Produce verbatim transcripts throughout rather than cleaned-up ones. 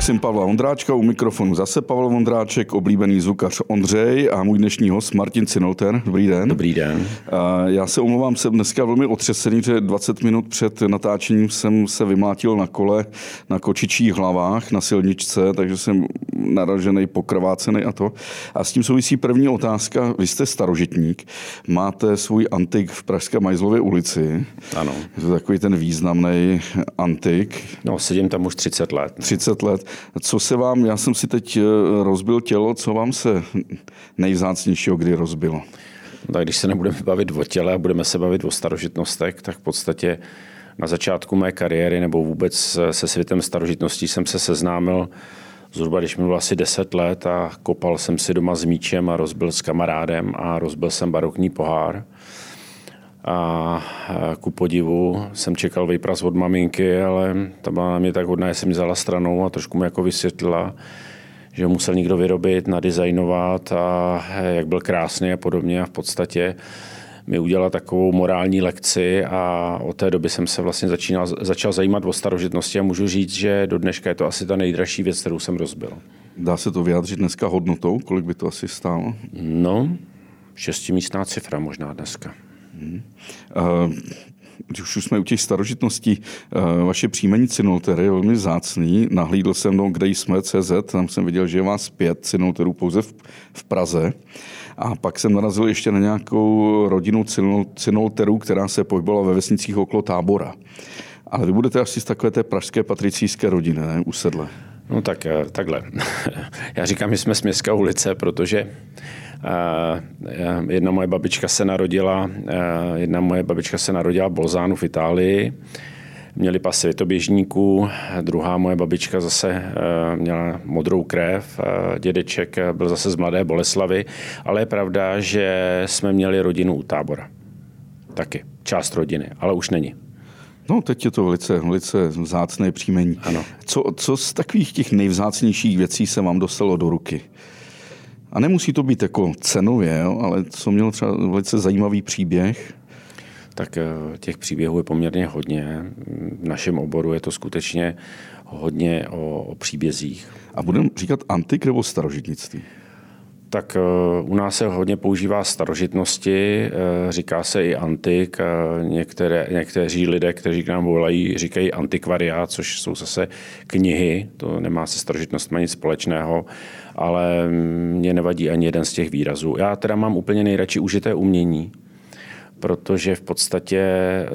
Maxim Pavla Vondráčka, u mikrofonu zase Pavel Vondráček, oblíbený zvukař Ondřej a můj dnešní host Martin Cinolter. Dobrý den. Dobrý den. Já se omlouvám, jsem dneska velmi otřesený, že dvacet minut před natáčením jsem se vymlátil na kole na kočičích hlavách na silničce, takže jsem naražený, pokrvácený a to. A s tím souvisí první otázka. Vy jste starožitník, máte svůj antik v Pražské Majzlově ulici. Ano. Je to takový ten významný antik. No, sedím tam už třicet let. třicet let. Co se vám, já jsem si teď rozbil tělo, co vám se nejvzácnějšího kdy rozbilo? Tak když se nebudeme bavit o těle a budeme se bavit o starožitnostech, tak v podstatě na začátku mé kariéry nebo vůbec se světem starožitností jsem se seznámil zhruba, když mi bylo asi deset let a kopal jsem si doma s míčem a rozbil s kamarádem a rozbil jsem barokní pohár. A ku podivu jsem čekal výpras od maminky, ale ta byla na mě tak hodná, že jsem vzala stranou a trošku mi jako vysvětlila, že ho musel někdo vyrobit, nadizajnovat a jak byl krásný a podobně. A v podstatě mi udělala takovou morální lekci a od té doby jsem se vlastně začínal, začal zajímat o starožitnosti a můžu říct, že do dneška je to asi ta nejdražší věc, kterou jsem rozbil. Dá se to vyjádřit dneska hodnotou? Kolik by to asi stálo? No, šestimístná cifra možná dneska. Hmm. Uh, když už jsme u těch starožitností, uh, vaše příjmení Cinolter je velmi vzácný. Nahlídl jsem do Kde jsme cé zet, tam jsem viděl, že je vás pět Cinolterů pouze v, v Praze. A pak jsem narazil ještě na nějakou rodinu Cinolterů, která se pohybovala ve vesnicích okolo Tábora. Ale vy budete asi z takové té pražské patricíjské rodiny, ne? Usedle. No tak, takhle. Já říkám, že jsme z Městské ulice, protože jedna moje babička se narodila, jedna moje babička se narodila v Bolzánu v Itálii. Měli pasy větoběžníků, druhá moje babička zase měla modrou krev, dědeček byl zase z Mladé Boleslavy, ale je pravda, že jsme měli rodinu u Tábora. Taky, část rodiny, ale už není. No, teď je to velice, velice vzácné příjmení. Ano. Co, co z takových těch nejvzácnějších věcí se vám dostalo do ruky? A nemusí to být jako cenově, jo? Ale co mělo třeba velice zajímavý příběh? Tak těch příběhů je poměrně hodně. V našem oboru je to skutečně hodně o, o příbězích. A budeme říkat antik nebo starožitnictví? Tak u nás se hodně používá starožitnosti, říká se i antik. Některé, někteří lidé, kteří k nám volají, říkají antikvariát, což jsou zase knihy, to nemá se starožitnostma nic společného, ale mě nevadí ani jeden z těch výrazů. Já teda mám úplně nejradši užité umění, protože v podstatě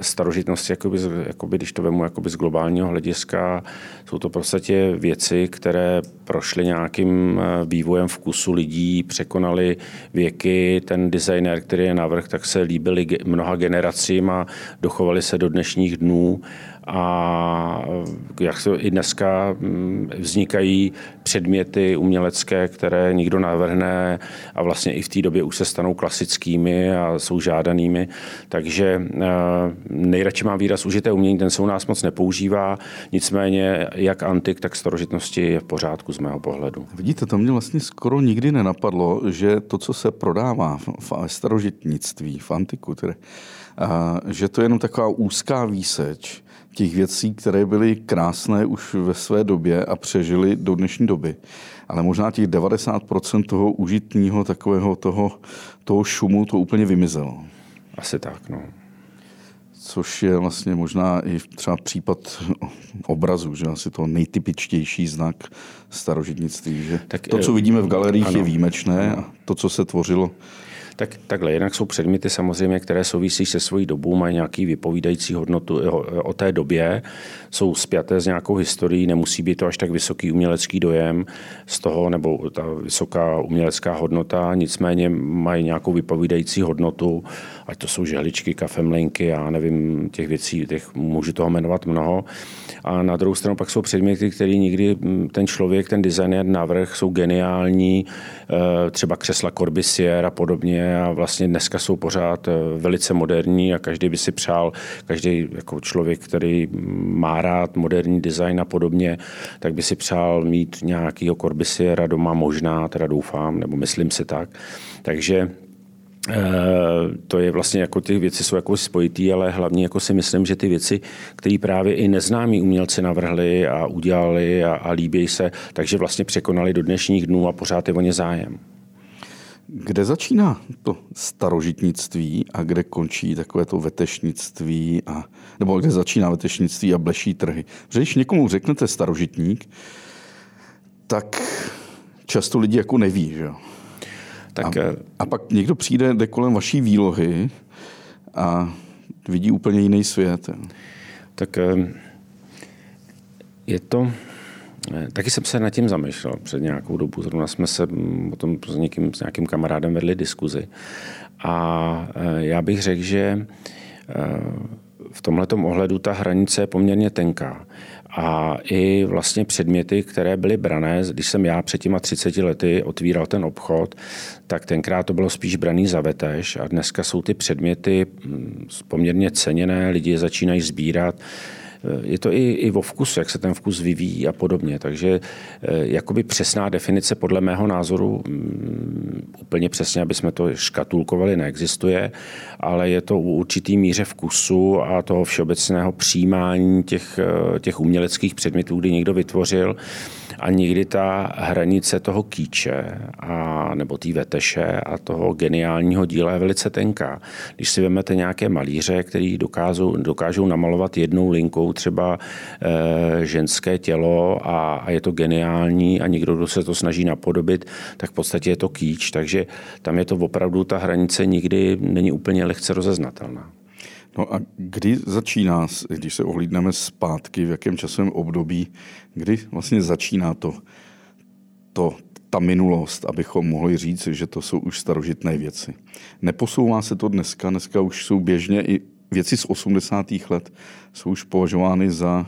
starožitnosti, jakoby, jakoby, když to vemu jakoby z globálního hlediska, jsou to v podstatě věci, které prošly nějakým vývojem vkusu lidí, překonaly věky, ten designér, který je navrch, tak se líbily mnoha generacím a dochovaly se do dnešních dnů. A jak se i dneska vznikají předměty umělecké, které nikdo navrhne a vlastně i v té době už se stanou klasickými a jsou žádanými. Takže nejradši mám výraz užité umění, ten se u nás moc nepoužívá, nicméně jak antik, tak starožitnosti je v pořádku z mého pohledu. Vidíte, to mě vlastně skoro nikdy nenapadlo, že to, co se prodává v starožitnictví, v antiku, tedy, že to je jenom taková úzká výseč těch věcí, které byly krásné už ve své době a přežily do dnešní doby. Ale možná těch devadesát procent toho užitního takového toho, toho šumu to úplně vymizelo. Asi tak, no. Což je vlastně možná i třeba případ obrazu, že asi to nejtypičtější znak starožitnictví. Že tak, to, co vidíme v galeriích, ano, je výjimečné, ano. A to, co se tvořilo... Tak takhle, jinak jsou předměty samozřejmě, které souvisí se svojí dobou, mají nějaký vypovídající hodnotu o té době, jsou spjaté s nějakou historií, nemusí být to až tak vysoký umělecký dojem z toho, nebo ta vysoká umělecká hodnota, nicméně mají nějakou vypovídající hodnotu, ať to jsou žehličky, kafemlinky, já nevím, těch věcí, těch můžu toho jmenovat mnoho. A na druhou stranu pak jsou předměty, které nikdy ten člověk, ten designer navrh, jsou geniální, třeba křesla Corbusier a podobně, a vlastně dneska jsou pořád velice moderní a každý by si přál, každý jako člověk, který má rád moderní design a podobně, tak by si přál mít nějakýho Corbusiera doma, možná, teda doufám, nebo myslím si tak. Takže to je vlastně jako ty věci jsou jako spojitý, ale hlavně jako si myslím, že ty věci, které právě i neznámí umělci navrhli a udělali a, a líbí se, takže vlastně překonali do dnešních dnů a pořád je o ně zájem. Kde začíná to starožitnictví a kde končí takové to vetešnictví, a, nebo kde začíná vetešnictví a bleší trhy? Protože když někomu řeknete starožitník, tak často lidi jako neví, že jo? Tak, a, a pak někdo přijde, jde kolem vaší výlohy a vidí úplně jiný svět. Tak je to... Taky jsem se nad tím zamýšlel před nějakou dobu. Zrovna jsme se o tom s někým, s nějakým kamarádem vedli diskuzi. A já bych řekl, že v tomhletom ohledu ta hranice je poměrně tenká. A i vlastně předměty, které byly brané, když jsem já před těma třiceti lety otvíral ten obchod, tak tenkrát to bylo spíš braný za vetež a dneska jsou ty předměty poměrně ceněné, lidi je začínají sbírat. Je to i, i o vkusu, jak se ten vkus vyvíjí a podobně. Takže jakoby přesná definice podle mého názoru, úplně přesně, aby jsme to škatulkovali, neexistuje, ale je to u určitý míře vkusu a toho všeobecného přijímání těch, těch uměleckých předmětů, kdy někdo vytvořil, a někdy ta hranice toho kýče a, nebo té veteše a toho geniálního díla je velice tenká. Když si vezmete nějaké malíře, který dokážou, dokážou namalovat jednou linkou třeba e, ženské tělo a, a je to geniální a někdo, kdo se to snaží napodobit, tak v podstatě je to kýč. Takže tam je to opravdu, ta hranice nikdy není úplně lehce rozeznatelná. No a kdy začíná, když se ohlídneme zpátky, v jakém časovém období, kdy vlastně začíná to, to, ta minulost, abychom mohli říct, že to jsou už starožitné věci? Neposouvá se to dneska, dneska už jsou běžně i věci z osmdesátých let, jsou už považovány za...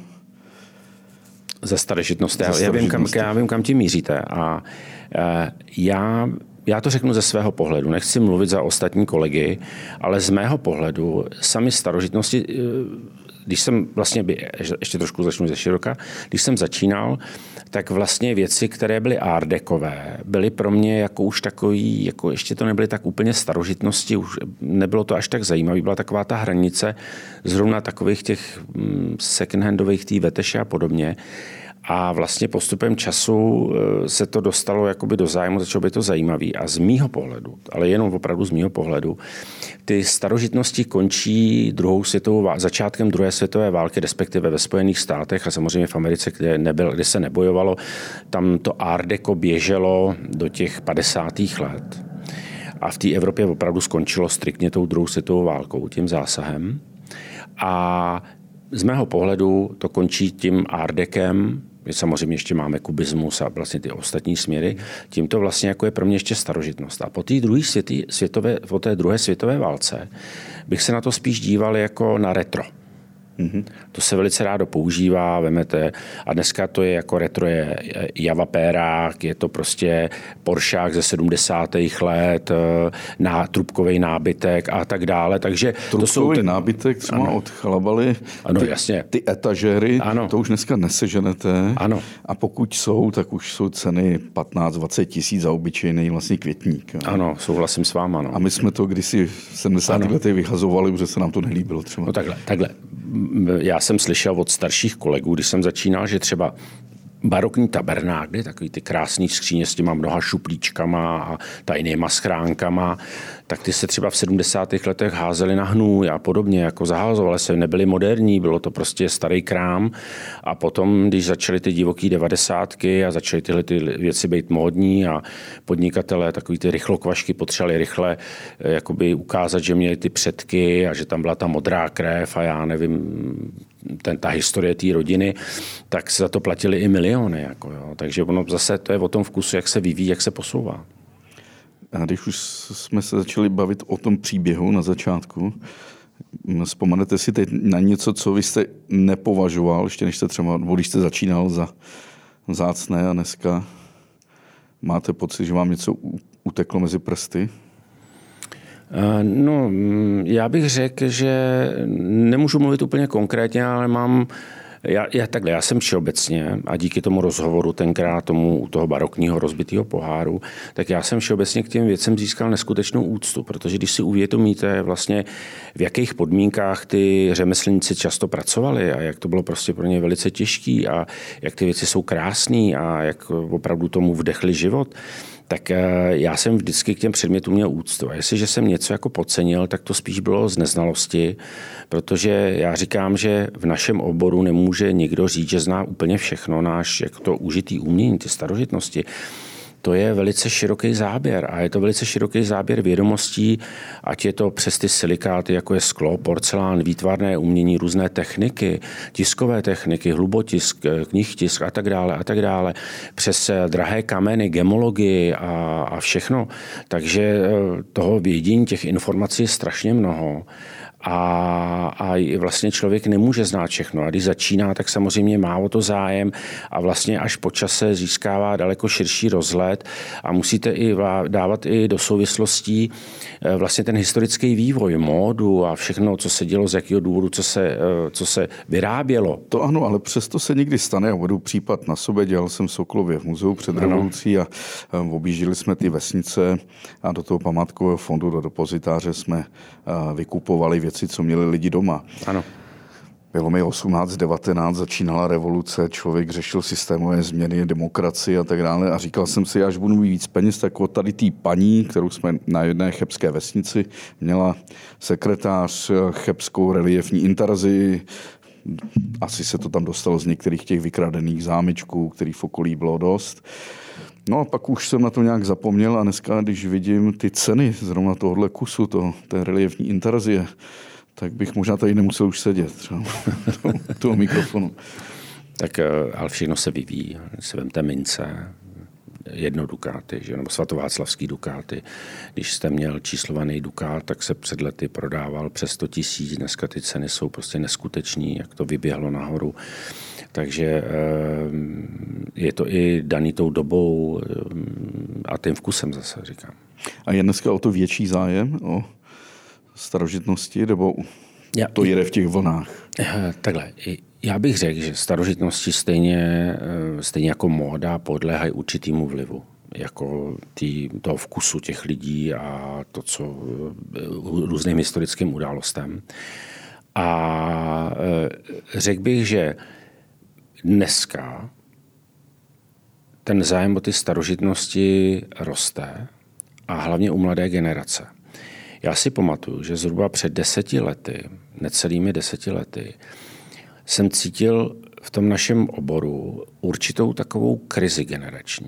Za starožitnost. Já, já, vím, kam, já vím, kam tím míříte. A e, já... Já to řeknu ze svého pohledu, nechci mluvit za ostatní kolegy, ale z mého pohledu sami starožitnosti, když jsem vlastně, ještě trošku začnu ze široka, když jsem začínal, tak vlastně věci, které byly ardekové, byly pro mě jako už takový, jako ještě to nebyly tak úplně starožitnosti, už nebylo to až tak zajímavé, byla taková ta hranice zrovna takových těch secondhandových, tý veteše a podobně. A vlastně postupem času se to dostalo jakoby do zájmu, začalo by to zajímavý. A z mýho pohledu, ale jenom opravdu z mýho pohledu, ty starožitnosti končí druhou světovou, začátkem druhé světové války, respektive ve Spojených státech a samozřejmě v Americe, kde, nebyl, kde se nebojovalo. Tam to Art Deco běželo do těch padesátých let. A v té Evropě opravdu skončilo striktně tou druhou světovou válkou, tím zásahem. A z mého pohledu to končí tím Ardekem, samozřejmě ještě máme kubismus a vlastně ty ostatní směry, tím to vlastně jako je pro mě ještě starožitnost. A po té druhé světí, světové, po té druhé světové válce bych se na to spíš díval jako na retro. Mm-hmm. To se velice rádo používá, vemete, a dneska to je jako retro, je javapérák, je to prostě poršák ze sedmdesátých let, na trubkový nábytek a tak dále. Takže trubkový to jsou ty... nábytek, co má od Chalabaly, ano, ty, jasně. Ty etažery, ano. To už dneska neseženete. Ano. A pokud jsou, tak už jsou ceny patnáct dvacet tisíc za obyčejný vlastně květník. Jo? Ano, souhlasím s váma. No. A my jsme to kdysi v sedmdesátých letech vyhazovali, protože se nám to nelíbilo třeba. No takhle, takhle. Já jsem slyšel od starších kolegů, když jsem začínal, že třeba barokní tabernáky, takový ty krásný skříně s těma mnoha šuplíčkama a tajnýma schránkama, tak ty se třeba v sedmdesátých letech házely na hnůj a podobně, jako zaházovaly se, nebyly moderní, bylo to prostě starý krám. A potom, když začaly ty divoký devadesátky a začaly tyhle ty věci být módní a podnikatelé takový ty rychlokvašky potřebovali rychle jakoby ukázat, že měli ty předky a že tam byla ta modrá krev a já nevím, ten, ta historie té rodiny, tak se za to platili i miliony. Jako jo. Takže ono zase to je o tom vkusu, jak se vyvíjí, jak se posouvá. A když už jsme se začali bavit o tom příběhu na začátku, vzpomenete si teď na něco, co vy jste nepovažoval, ještě než jste třeba, nebo když jste začínal, za vzácné a dneska máte pocit, že vám něco uteklo mezi prsty? No, já bych řekl, že nemůžu mluvit úplně konkrétně, ale mám Já, já, takhle, já jsem všeobecně, a díky tomu rozhovoru tenkrát tomu u toho barokního rozbitého poháru, tak já jsem všeobecně k těm věcem získal neskutečnou úctu, protože když si uvědomíte vlastně, v jakých podmínkách ty řemeslníci často pracovali a jak to bylo prostě pro ně velice těžký a jak ty věci jsou krásné a jak opravdu tomu vdechli život, tak já jsem vždycky k těm předmětům měl úctu. A jestliže jsem něco jako podcenil, tak to spíš bylo z neznalosti, protože já říkám, že v našem oboru nemůže nikdo říct, že zná úplně všechno, náš jak to užitý umění, ty starožitnosti. To je velice široký záběr a je to velice široký záběr vědomostí, ať je to přes ty silikáty, jako je sklo, porcelán, výtvarné umění, různé techniky, tiskové techniky, hlubotisk, knihtisk a tak dále a tak dále, přes drahé kameny, gemologii a, a všechno. Takže toho vědění, těch informací je strašně mnoho. A, a vlastně člověk nemůže znát všechno. A když začíná, tak samozřejmě má o to zájem a vlastně až po čase získává daleko širší rozhled a musíte i dávat i do souvislostí vlastně ten historický vývoj, módu a všechno, co se dělo, z jakého důvodu, co se, co se vyrábělo. To ano, ale přesto se nikdy stane. Já vedu případ na sobě, dělal jsem v Sokolově v muzeu před ano. revolucí a objížděli jsme ty vesnice a do toho památkového fondu, do depozitáře jsme vykupovali věci, co měli lidi doma. Ano. Bylo mi osmnáct, devatenáct, začínala revoluce, člověk řešil systémové změny, demokracii a tak dále a říkal jsem si, až budu mít víc peněz, tak od tady té paní, kterou jsme na jedné chebské vesnici, měla sekretář chebskou reliefní intarzi. Asi se to tam dostalo z některých těch vykradených zámečků, kterých v okolí bylo dost. No a pak už jsem na to nějak zapomněl a dneska, když vidím ty ceny zrovna tohohle kusu, to, té reliefní intarzie, tak bych možná tady nemusel už sedět třeba toho mikrofonu. Tak ale všechno se vyvíjí. Když si vemte mince, jedno dukáty, že? Nebo svatováclavský dukáty. Když jste měl číslovaný dukát, tak se před lety prodával přes sto tisíc. Dneska ty ceny jsou prostě neskuteční, jak to vyběhlo nahoru. Takže je to i daný tou dobou a tím vkusem zase, říkám. A je dneska o to větší zájem o starožitnosti, nebo to jede v těch vlnách? Takhle, já bych řekl, že starožitnosti stejně, stejně jako móda podléhají určitému vlivu. Jako tý, toho vkusu těch lidí a to, co různým historickým událostem. A řekl bych, že dneska ten zájem o ty starožitnosti roste a hlavně u mladé generace. Já si pamatuju, že zhruba před deseti lety, necelými deseti lety, jsem cítil v tom našem oboru určitou takovou krizi generační.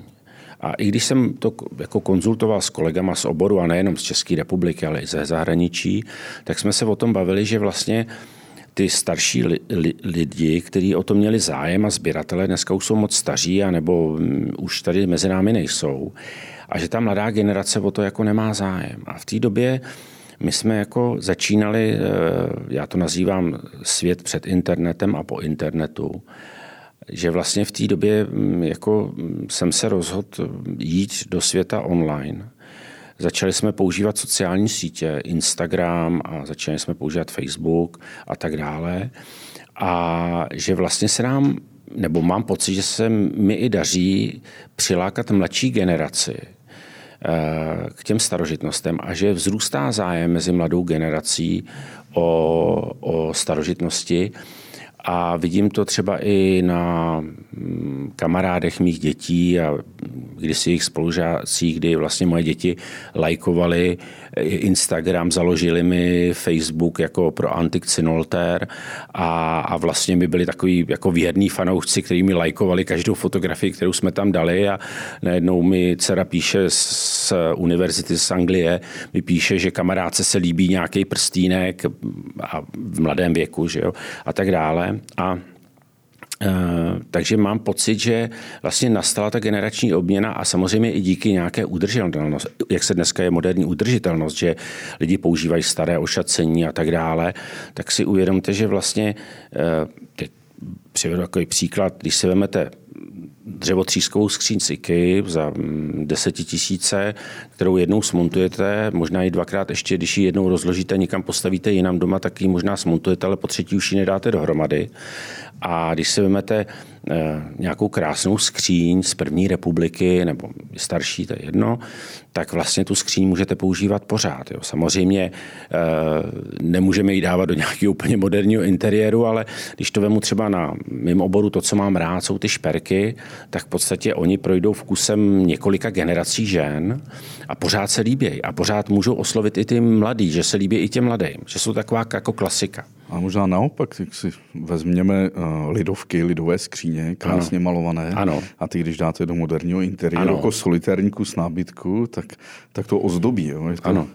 A i když jsem to jako konzultoval s kolegama z oboru, a nejenom z České republiky, ale i ze zahraničí, tak jsme se o tom bavili, že vlastně ty starší li, li, lidi, kteří o to měli zájem a sběratelé, dneska už jsou moc staří a nebo um, už tady mezi námi nejsou a že ta mladá generace o to jako nemá zájem. A v té době my jsme jako začínali, já to nazývám svět před internetem a po internetu, že vlastně v té době jako jsem se rozhodl jít do světa online. Začali jsme používat sociální sítě, Instagram a začali jsme používat Facebook a tak dále. A že vlastně se nám, nebo mám pocit, že se mi i daří přilákat mladší generaci k těm starožitnostem a že vzrůstá zájem mezi mladou generací o, o starožitnosti. A vidím to třeba i na kamarádech mých dětí a kdysi jejich spolužácí, kdy vlastně moje děti lajkovali Instagram, založili mi Facebook jako pro Antik Cinolter a, a vlastně mi byli takový jako věrní fanoušci, kteří mi lajkovali každou fotografii, kterou jsme tam dali a najednou mi dcera píše z univerzity z Anglie, mi píše, že kamarádce se líbí nějaký prstýnek a v mladém věku, že jo, a tak dále. A e, takže mám pocit, že vlastně nastala ta generační obměna a samozřejmě i díky nějaké udržitelnosti, jak se dneska je moderní udržitelnost, že lidi používají staré ošacení a tak dále, tak si uvědomte, že vlastně, e, teď přivedu takový příklad, když si vezmete dřevotřískovou skříň z IKEA za deset tisíc, kterou jednou smontujete, možná i dvakrát ještě, když ji jednou rozložíte, někam postavíte jinam doma, tak ji možná smontujete, ale po třetí už ji nedáte dohromady. A když si vemete nějakou krásnou skříň z první republiky, nebo starší, to je jedno, tak vlastně tu skříň můžete používat pořád. Jo. Samozřejmě nemůžeme ji dávat do nějakého úplně moderního interiéru, ale když to vemu třeba na mým oboru, to, co mám rád, jsou ty šperky, tak v podstatě oni projdou vkusem několika generací žen a pořád se líbějí a pořád můžou oslovit i ty mladý, že se líbí i těm mladým, že jsou taková jako klasika. A možná naopak, tak si vezměme lidovky, lidové skříně, krásně ano. malované. Ano. A ty, když dáte do moderního interiéru, jako solitérníku s nábytku, tak, tak to ozdobí. Jo? To... Ano.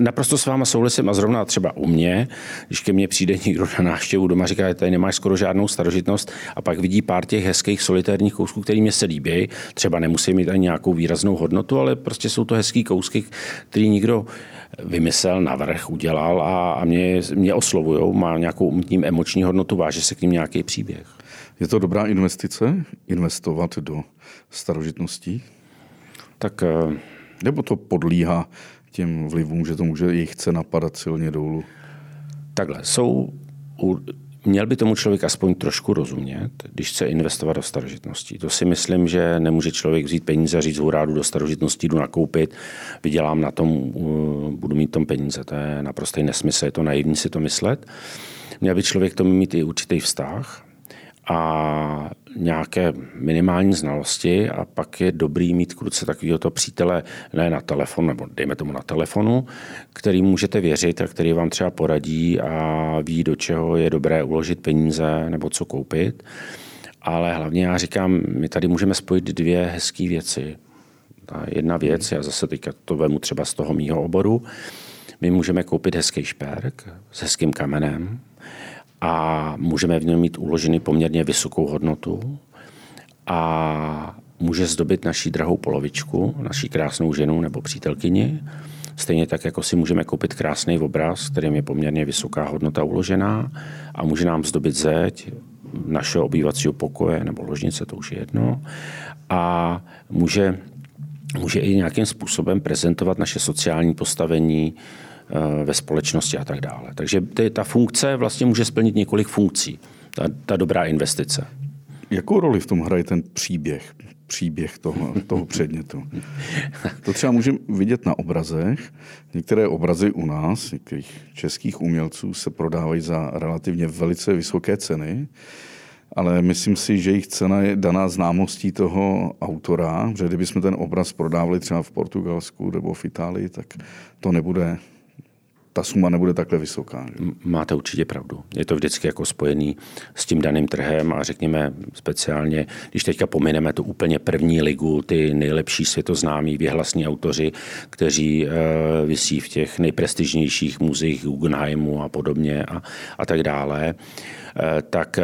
Naprosto s váma souhlasím a zrovna třeba u mě, když ke mně přijde někdo na návštěvu doma, říká, že tady nemáš skoro žádnou starožitnost a pak vidí pár těch hezkých solitérních kousků, který mě se líbí. Třeba nemusí mít ani nějakou výraznou hodnotu, ale prostě jsou to hezký kousky, který nikdo vymyslel, navrh, udělal a, a mě, mě oslovujou, má nějakou umětním emoční hodnotu, váže se k ním nějaký příběh. Je to dobrá investice, investovat do starožitností? Tak... Nebo to podlíhá těm vlivům, že to může jejich cena padat silně dolů? Takhle, jsou... Měl by tomu člověk aspoň trošku rozumět, když chce investovat do starožitností. To si myslím, že nemůže člověk vzít peníze a říct hurá, do starožitností, jdu nakoupit, vydělám na tom, budu mít tom peníze. To je naprostý nesmysl, je to naivní si to myslet. Měl by člověk k tomu mít i určitý vztah a nějaké minimální znalosti a pak je dobrý mít k ruce takovýhoto přítele, ne na telefon, nebo dejme tomu na telefonu, který můžete věřit a který vám třeba poradí a ví, do čeho je dobré uložit peníze nebo co koupit. Ale hlavně já říkám, my tady můžeme spojit dvě hezké věci. Ta jedna věc, já zase teďka to vemu třeba z toho mýho oboru, my můžeme koupit hezký šperk s hezkým kamenem, a můžeme v něm mít uložený poměrně vysokou hodnotu a může zdobit naši drahou polovičku, naši krásnou ženu nebo přítelkyni. Stejně tak, jako si můžeme koupit krásný obraz, kterým je poměrně vysoká hodnota uložená a může nám zdobit zeď našeho obývacího pokoje nebo ložnice, to už je jedno. A může, může i nějakým způsobem prezentovat naše sociální postavení, ve společnosti a tak dále. Takže ty, ta funkce vlastně může splnit několik funkcí, ta, ta dobrá investice. Jakou roli v tom hraje ten příběh, příběh toho, toho předmětu? To třeba můžeme vidět na obrazech. Některé obrazy u nás, některých českých umělců, se prodávají za relativně velice vysoké ceny, ale myslím si, že jejich cena je daná známostí toho autora, že kdybychom ten obraz prodávali třeba v Portugalsku nebo v Itálii, tak to nebude... ta suma nebude takhle vysoká. Že? Máte určitě pravdu. Je to vždycky jako spojený s tím daným trhem a řekněme speciálně, když teďka pomineme tu úplně první ligu, ty nejlepší světoznámí věhlasní autoři, kteří e, visí v těch nejprestižnějších muzeích Guggenheimu a podobně a, a tak dále, e, tak e,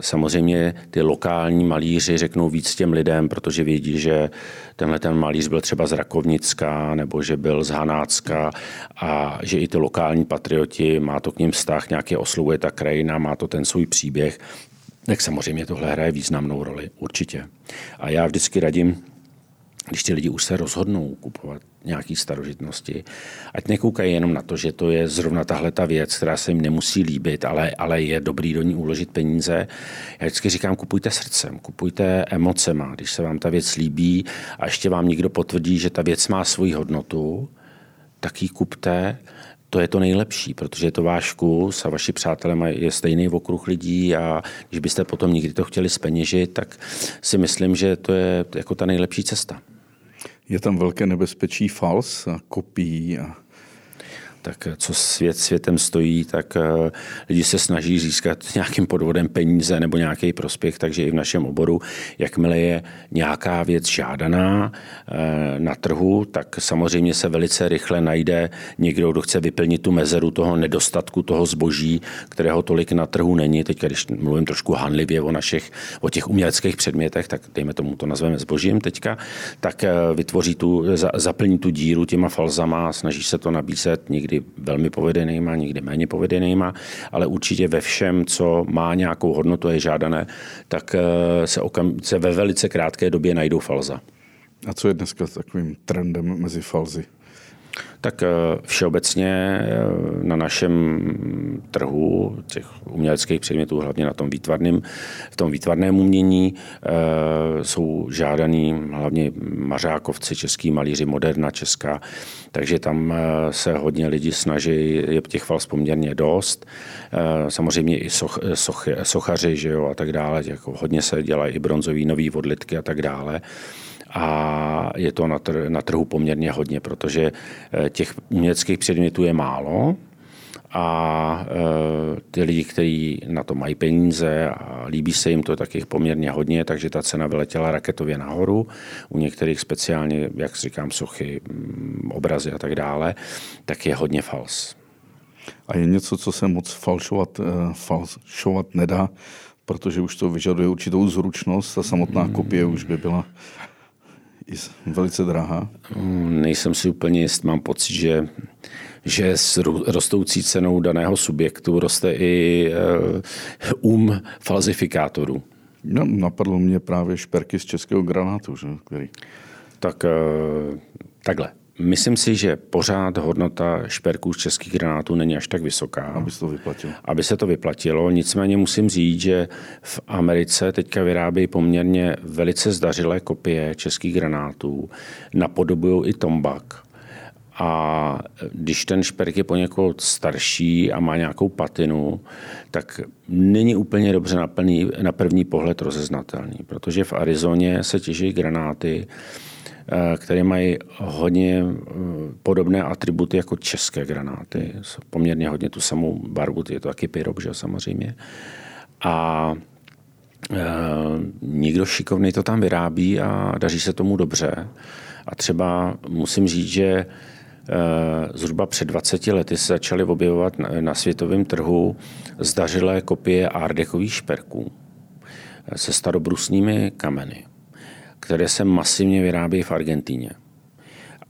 samozřejmě ty lokální malíři řeknou víc těm lidem, protože vědí, že tenhle ten malíř byl třeba z Rakovnická nebo že byl z Hanácka a že i ty lokální patrioti, má to k nim vztah, nějaké oslovuje ta krajina, má to ten svůj příběh, tak samozřejmě tohle hraje významnou roli, určitě. A já vždycky radím, když ti lidi už se rozhodnou kupovat nějaké starožitnosti, ať nekoukají jenom na to, že to je zrovna tahle ta věc, která se jim nemusí líbit, ale, ale je dobrý do ní uložit peníze. Já vždycky říkám, kupujte srdcem, kupujte emocema, když se vám ta věc líbí a ještě vám někdo potvrdí, že ta věc má svoji hodnotu, tak ji kupte, to je to nejlepší, protože je to váš kus a vaši přátelé mají je stejný okruh lidí a když byste potom nikdy to chtěli zpeněžit, tak si myslím, že to je jako ta nejlepší cesta. Je tam velké nebezpečí fals a kopií a... Tak co svět světem stojí, tak uh, lidi se snaží získat nějakým podvodem peníze nebo nějaký prospěch, takže i v našem oboru, jakmile je nějaká věc žádaná uh, na trhu, tak samozřejmě se velice rychle najde někdo, kdo chce vyplnit tu mezeru toho nedostatku, toho zboží, kterého tolik na trhu není. Teď, když mluvím trošku hanlivě o našich, o těch uměleckých předmětech, tak dejme tomu, to nazveme zbožím teďka, tak uh, vytvoří tu, za, zaplní tu díru těma falzama, snaží se to nabízet někdy někdy velmi povedenýma, někdy méně povedenýma, ale určitě ve všem, co má nějakou hodnotu a je žádané, tak se, okam, se ve velice krátké době najdou falza. A co je dneska takovým trendem mezi falzy? Tak všeobecně na našem trhu těch uměleckých předmětů, hlavně na tom výtvarném, v tom výtvarném umění, jsou žádaný hlavně Mařákovci, český malíři, moderna česká, takže tam se hodně lidí snaží, je těch falz poměrně dost. Samozřejmě i soch, soch, sochaři, že jo, a tak dále, jako hodně se dělají i bronzový nový odlitky a tak dále. A je to na, tr- na trhu poměrně hodně, protože těch uměleckých předmětů je málo a e, ty lidi, kteří na to mají peníze a líbí se jim to, tak jich poměrně hodně, takže ta cena vyletěla raketově nahoru. U některých speciálně, jak říkám, sochy, obrazy a tak dále, tak je hodně fals. A je něco, co se moc falšovat, falšovat nedá, protože už to vyžaduje určitou zručnost a samotná kopie už by byla velice drahá. Nejsem si úplně jist, mám pocit, že, že s rostoucí cenou daného subjektu roste i um falzifikátorů. No, napadlo mě právě šperky z českého granátu, že? Který... Tak takhle. Myslím si, že pořád hodnota šperků z českých granátů není až tak vysoká. Aby se to vyplatilo. Aby se to vyplatilo. Nicméně musím říct, že v Americe teďka vyrábějí poměrně velice zdařilé kopie českých granátů. Napodobují i tombak. A když ten šperk je poněkud starší a má nějakou patinu, tak není úplně dobře na, plný, na první pohled rozeznatelný. Protože v Arizoně se těží granáty, které mají hodně podobné atributy jako české granáty. Poměrně hodně tu samou barvu, je to taky pyrob, že samozřejmě. A e, někdo šikovný to tam vyrábí a daří se tomu dobře. A třeba musím říct, že e, zhruba před dvaceti lety se začaly objevovat na, na světovém trhu zdařilé kopie Ardechových šperků se starobrusnými kameny, které se masivně vyrábějí v Argentině.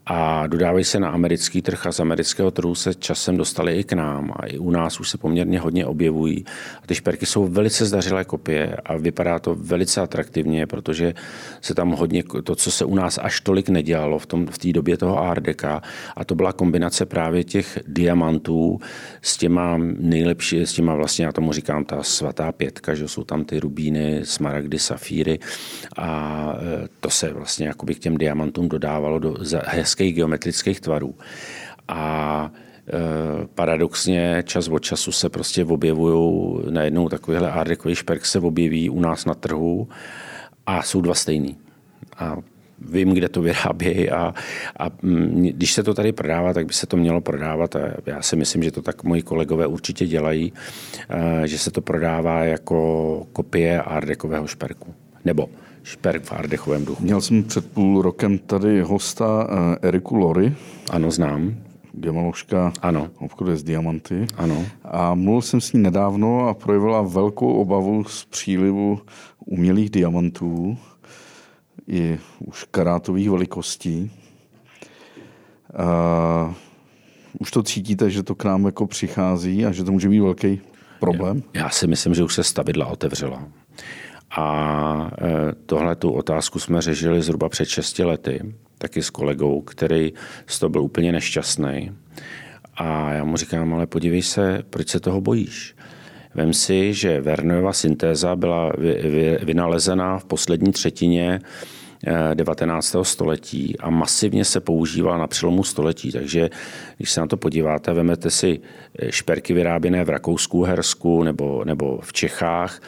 A dodávají se na americký trh a z amerického trhu se časem dostaly i k nám. A i u nás už se poměrně hodně objevují. A ty šperky jsou velice zdařilé kopie a vypadá to velice atraktivně, protože se tam hodně, to, co se u nás až tolik nedělalo v tom, v té době toho Ardeka, a to byla kombinace právě těch diamantů s těma nejlepší, s těma vlastně, já tomu říkám, ta svatá pětka, že jsou tam ty rubíny, smaragdy, safíry a to se vlastně jakoby k těm diamantům dodávalo do hezké geometrických tvarů. A e, paradoxně čas od času se prostě objevují najednou takovýhle Ardekový šperk se objeví u nás na trhu a jsou dva stejný. A vím, kde to vyrábějí a, a m, když se to tady prodává, tak by se to mělo prodávat a já si myslím, že to tak moji kolegové určitě dělají, e, že se to prodává jako kopie Ardekového šperku. Nebo šperk v Ardechovém duchu. Měl jsem před půl rokem tady hosta Eriku Lory. Ano, znám. Gemaloška obchoduje s diamanty. Ano. A mluvil jsem s ní nedávno a projevila velkou obavu z přílivu umělých diamantů i už karátových velikostí. A už to cítíte, že to k nám jako přichází a že to může být velký problém? Já, já si myslím, že už se stavidla otevřela. A tohle tu otázku jsme řešili zhruba před šesti lety, taky s kolegou, který z toho byl úplně nešťastný. A já mu říkám, ale podívej se, proč se toho bojíš? Vem si, že Vernojeva syntéza byla vynalezena v poslední třetině devatenáctého století a masivně se používala na přelomu století. Takže když se na to podíváte, vezmete si šperky vyráběné v Rakousku, Hersku nebo, nebo v Čechách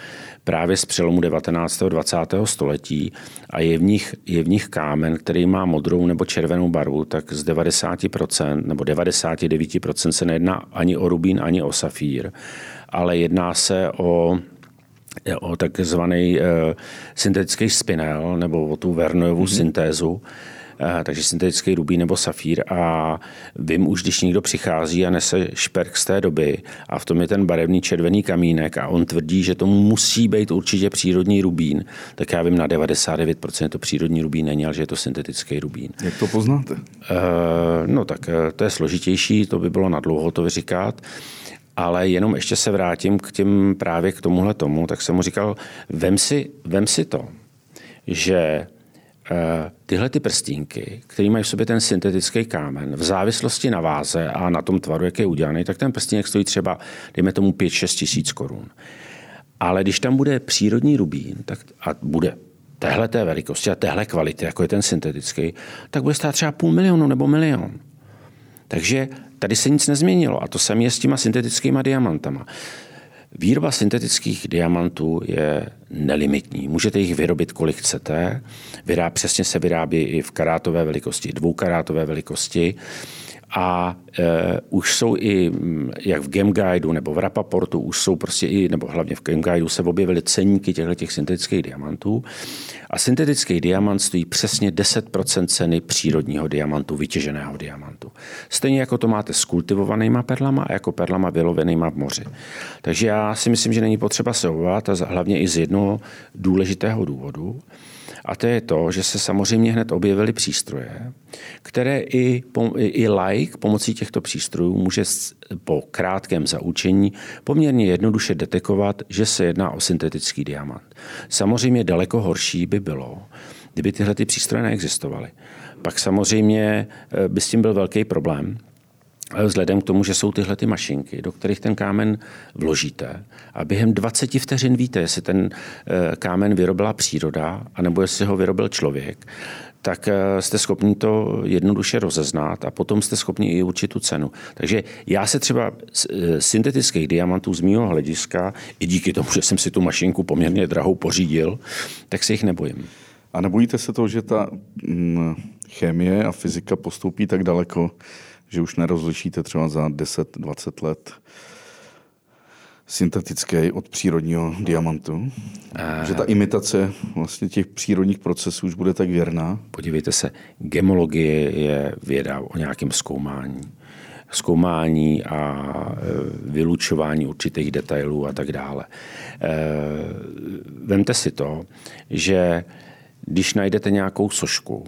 právě z přelomu devatenáctého a dvacátého století a je v nich, je v nich kámen, který má modrou nebo červenou barvu, tak z devadesáti procent nebo devadesáti devíti procent se nejedná ani o rubín, ani o safír, ale jedná se o o takzvaný e, syntetický spinel nebo o tu Vernojovu mm-hmm. syntézu, takže syntetický rubín nebo safír, a vím už, když někdo přichází a nese šperk z té doby a v tom je ten barevný červený kamínek a on tvrdí, že to musí být určitě přírodní rubín, tak já vím na devadesát devět procent to přírodní rubín není, ale že je to syntetický rubín. Jak to poznáte? No tak to je složitější, to by bylo nadlouho to vyříkat. Ale jenom ještě se vrátím k těm právě k tomuhle tomu, tak jsem mu říkal, vem si, vem si to, že tyhle ty prstínky, které mají v sobě ten syntetický kámen, v závislosti na váze a na tom tvaru, jak je udělaný, tak ten prstínek stojí třeba, dejme tomu pět šest tisíc korun. Ale když tam bude přírodní rubín, tak a bude téhle té velikosti a téhle kvality, jako je ten syntetický, tak bude stát třeba půl milionu nebo milion. Takže tady se nic nezměnilo a to samé je s těma syntetickýma diamantama. Výroba syntetických diamantů je nelimitní. Můžete jich vyrobit, kolik chcete. Vyráb, přesně se vyrábí i v karátové velikosti, dvoukarátové velikosti. A e, už jsou i, jak v Game Guideu nebo v Rapaportu, už jsou prostě i, nebo hlavně v Game Guideu se objevily ceníky těchto syntetických diamantů. A syntetický diamant stojí přesně deset procent ceny přírodního diamantu, vytěženého diamantu. Stejně jako to máte s kultivovanýma perlama a jako perlama vylovenýma v moři. Takže já si myslím, že není potřeba se obávat, a hlavně i z jednoho důležitého důvodu. A to je to, že se samozřejmě hned objevily přístroje, které i, i laik pomocí těchto přístrojů může po krátkém zaučení poměrně jednoduše detekovat, že se jedná o syntetický diamant. Samozřejmě daleko horší by bylo, kdyby tyhle ty přístroje neexistovaly. Pak samozřejmě by s tím byl velký problém, vzhledem k tomu, že jsou tyhle ty mašinky, do kterých ten kámen vložíte a během dvacet vteřin víte, jestli ten kámen vyrobila příroda anebo jestli ho vyrobil člověk, tak jste schopni to jednoduše rozeznat a potom jste schopni i určit tu cenu. Takže já se třeba syntetických diamantů z mýho hlediska, i díky tomu, že jsem si tu mašinku poměrně drahou pořídil, tak se jich nebojím. A nebojíte se toho, že ta mm, chemie a fyzika postoupí tak daleko, že už nerozlišíte třeba za deset dvacet let syntetický od přírodního diamantu? A že ta imitace vlastně těch přírodních procesů už bude tak věrná? Podívejte se, gemologie je věda o nějakém zkoumání. Zkoumání a vylučování určitých detailů a tak dále. Vemte si to, že když najdete nějakou sošku,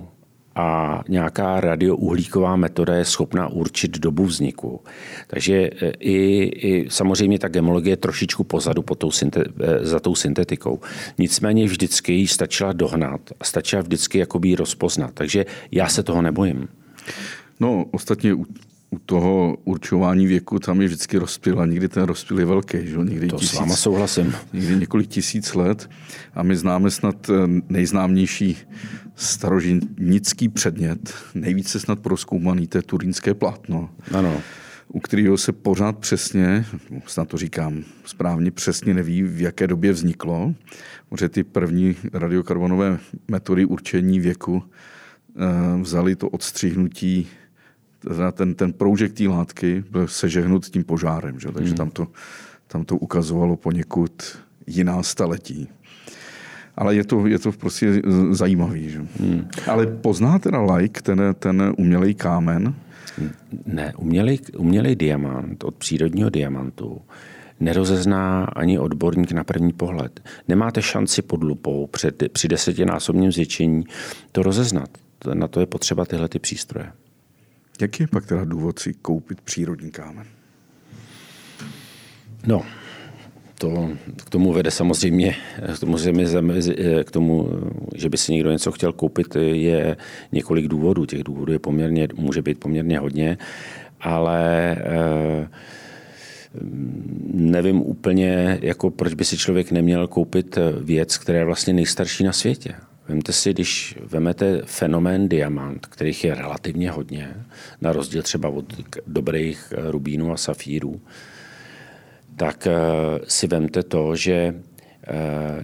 a nějaká radiouhlíková metoda je schopná určit dobu vzniku. Takže i, i samozřejmě ta gemologie je trošičku pozadu po tou synte, za tou syntetikou. Nicméně vždycky ji stačila dohnat a stačila vždycky jakoby ji rozpoznat. Takže já se toho nebojím. No, ostatně u, u toho určování věku tam je vždycky rozpil a někdy ten rozpil je velký. Že? Někdy to tisíc, s váma souhlasím. Někdy několik tisíc let a my známe snad nejznámější starožitnický předmět, nejvíce snad prozkoumaný, to je turínské plátno, ano. U kterého se pořád přesně, snad to říkám správně, přesně neví, v jaké době vzniklo, protože ty první radiokarbonové metody určení věku vzali to odstřihnutí, ten, ten proužek té látky byl sežehnut tím požárem, že? Takže hmm. tam, to, tam to ukazovalo poněkud jiná staletí. Ale je to, je to prostě zajímavý. Že? Hmm. Ale pozná teda laik ten, ten umělej kámen? Ne, umělej, umělej diamant od přírodního diamantu nerozezná ani odborník na první pohled. Nemáte šanci pod lupou před, při desetinásobním zvětšení to rozeznat. Na to je potřeba tyhle ty přístroje. Jaký je pak teda důvod si koupit přírodní kámen? No... To, k tomu vede samozřejmě, k tomu, k tomu, že by si někdo něco chtěl koupit, je několik důvodů. Těch důvodů je poměrně, může být poměrně hodně, ale eh, nevím úplně, jako proč by si člověk neměl koupit věc, která je vlastně nejstarší na světě. Vemte si, když vemete fenomén diamant, kterých je relativně hodně, na rozdíl třeba od dobrých rubínů a safírů, tak si vemte to, že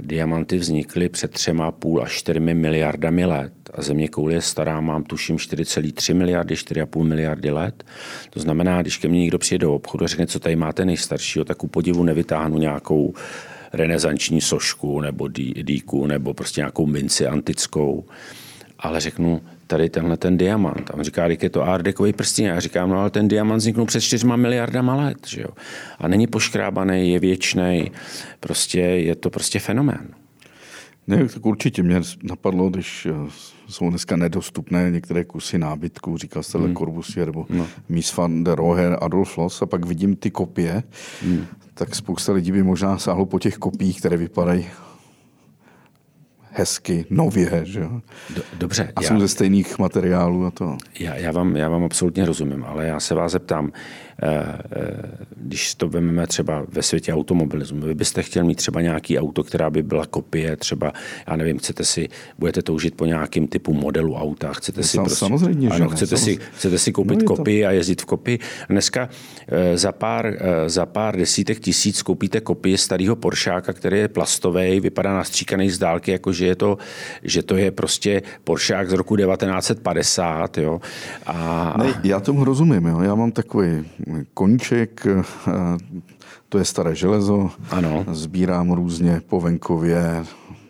diamanty vznikly před třema půl až čtyřmi miliardami let a země koule je stará, mám tuším čtyři celé tři miliardy, čtyři celé pět miliardy let. To znamená, když ke mně někdo přijde do obchodu a řekne, co tady máte nejstaršího, tak u podivu nevytáhnu nějakou renesanční sošku nebo dýku nebo prostě nějakou minci antickou, ale řeknu, tady tenhle ten diamant. A on říká, je to Ardekový prstínek. Já říkám, no ale ten diamant vzniknul před čtyřma miliardama let. Že jo? A není poškrábaný, je věčnej. Prostě je to prostě fenomén. Ne, tak určitě mě napadlo, když jsou dneska nedostupné některé kusy nábytku, říkal jste hmm. Corbusier nebo no. Mies van der Rohe, Adolf Loss, a pak vidím ty kopie, hmm. tak spousta lidí by možná sáhlo po těch kopiích, které vypadají hezky, nově, že jo? Dobře. A já, jsem ze stejných materiálů a to. Já, já, vám, já vám absolutně rozumím, ale já se vás zeptám, když to vezmeme třeba ve světě automobilismu, vy byste chtěl mít třeba nějaký auto, která by byla kopie, třeba, já nevím, chcete si, budete toužit po nějakým typu modelu auta, chcete si, prostě, samozřejmě, ano, ne, chcete si, chcete si koupit no kopii a jezdit v kopii. Dneska za pár, za pár desítek tisíc koupíte kopii starého Poršáka, který je plastový, vypadá nastříkaný z dálky, jako že je to, že to je prostě Poršák z roku devatenáct padesát, jo. A... Ne, já tomu rozumím, jo. Já mám takový koníček, to je staré železo. Ano. Sbírám různě po venkově,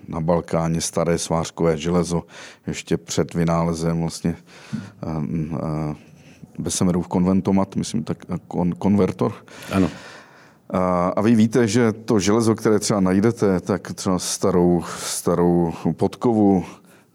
na Balkáně staré svářkové železo, ještě před vynálezem vlastně Besemerův konventomat, myslím tak kon, konvertor. Ano. A vy víte, že to železo, které třeba najdete, tak třeba starou, starou podkovu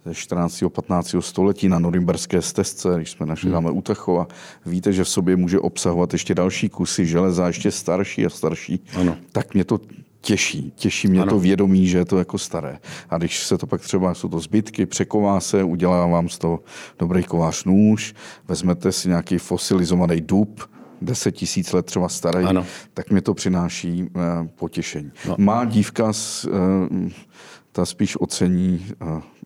ze čtrnáctého a patnáctého století na norimberské stezce, když jsme našli dáme u Tachova, víte, že v sobě může obsahovat ještě další kusy železa, ještě starší a starší, ano. Tak mě to těší. Těší mě ano. to vědomí, že je to jako staré. A když se to pak třeba, jsou to zbytky, překová se, udělá vám z toho dobrý kovář nůž, vezmete si nějaký fosilizovaný dub, deset tisíc let třeba starý, ano. tak mě to přináší potěšení. No. Má dívka, ta spíš ocení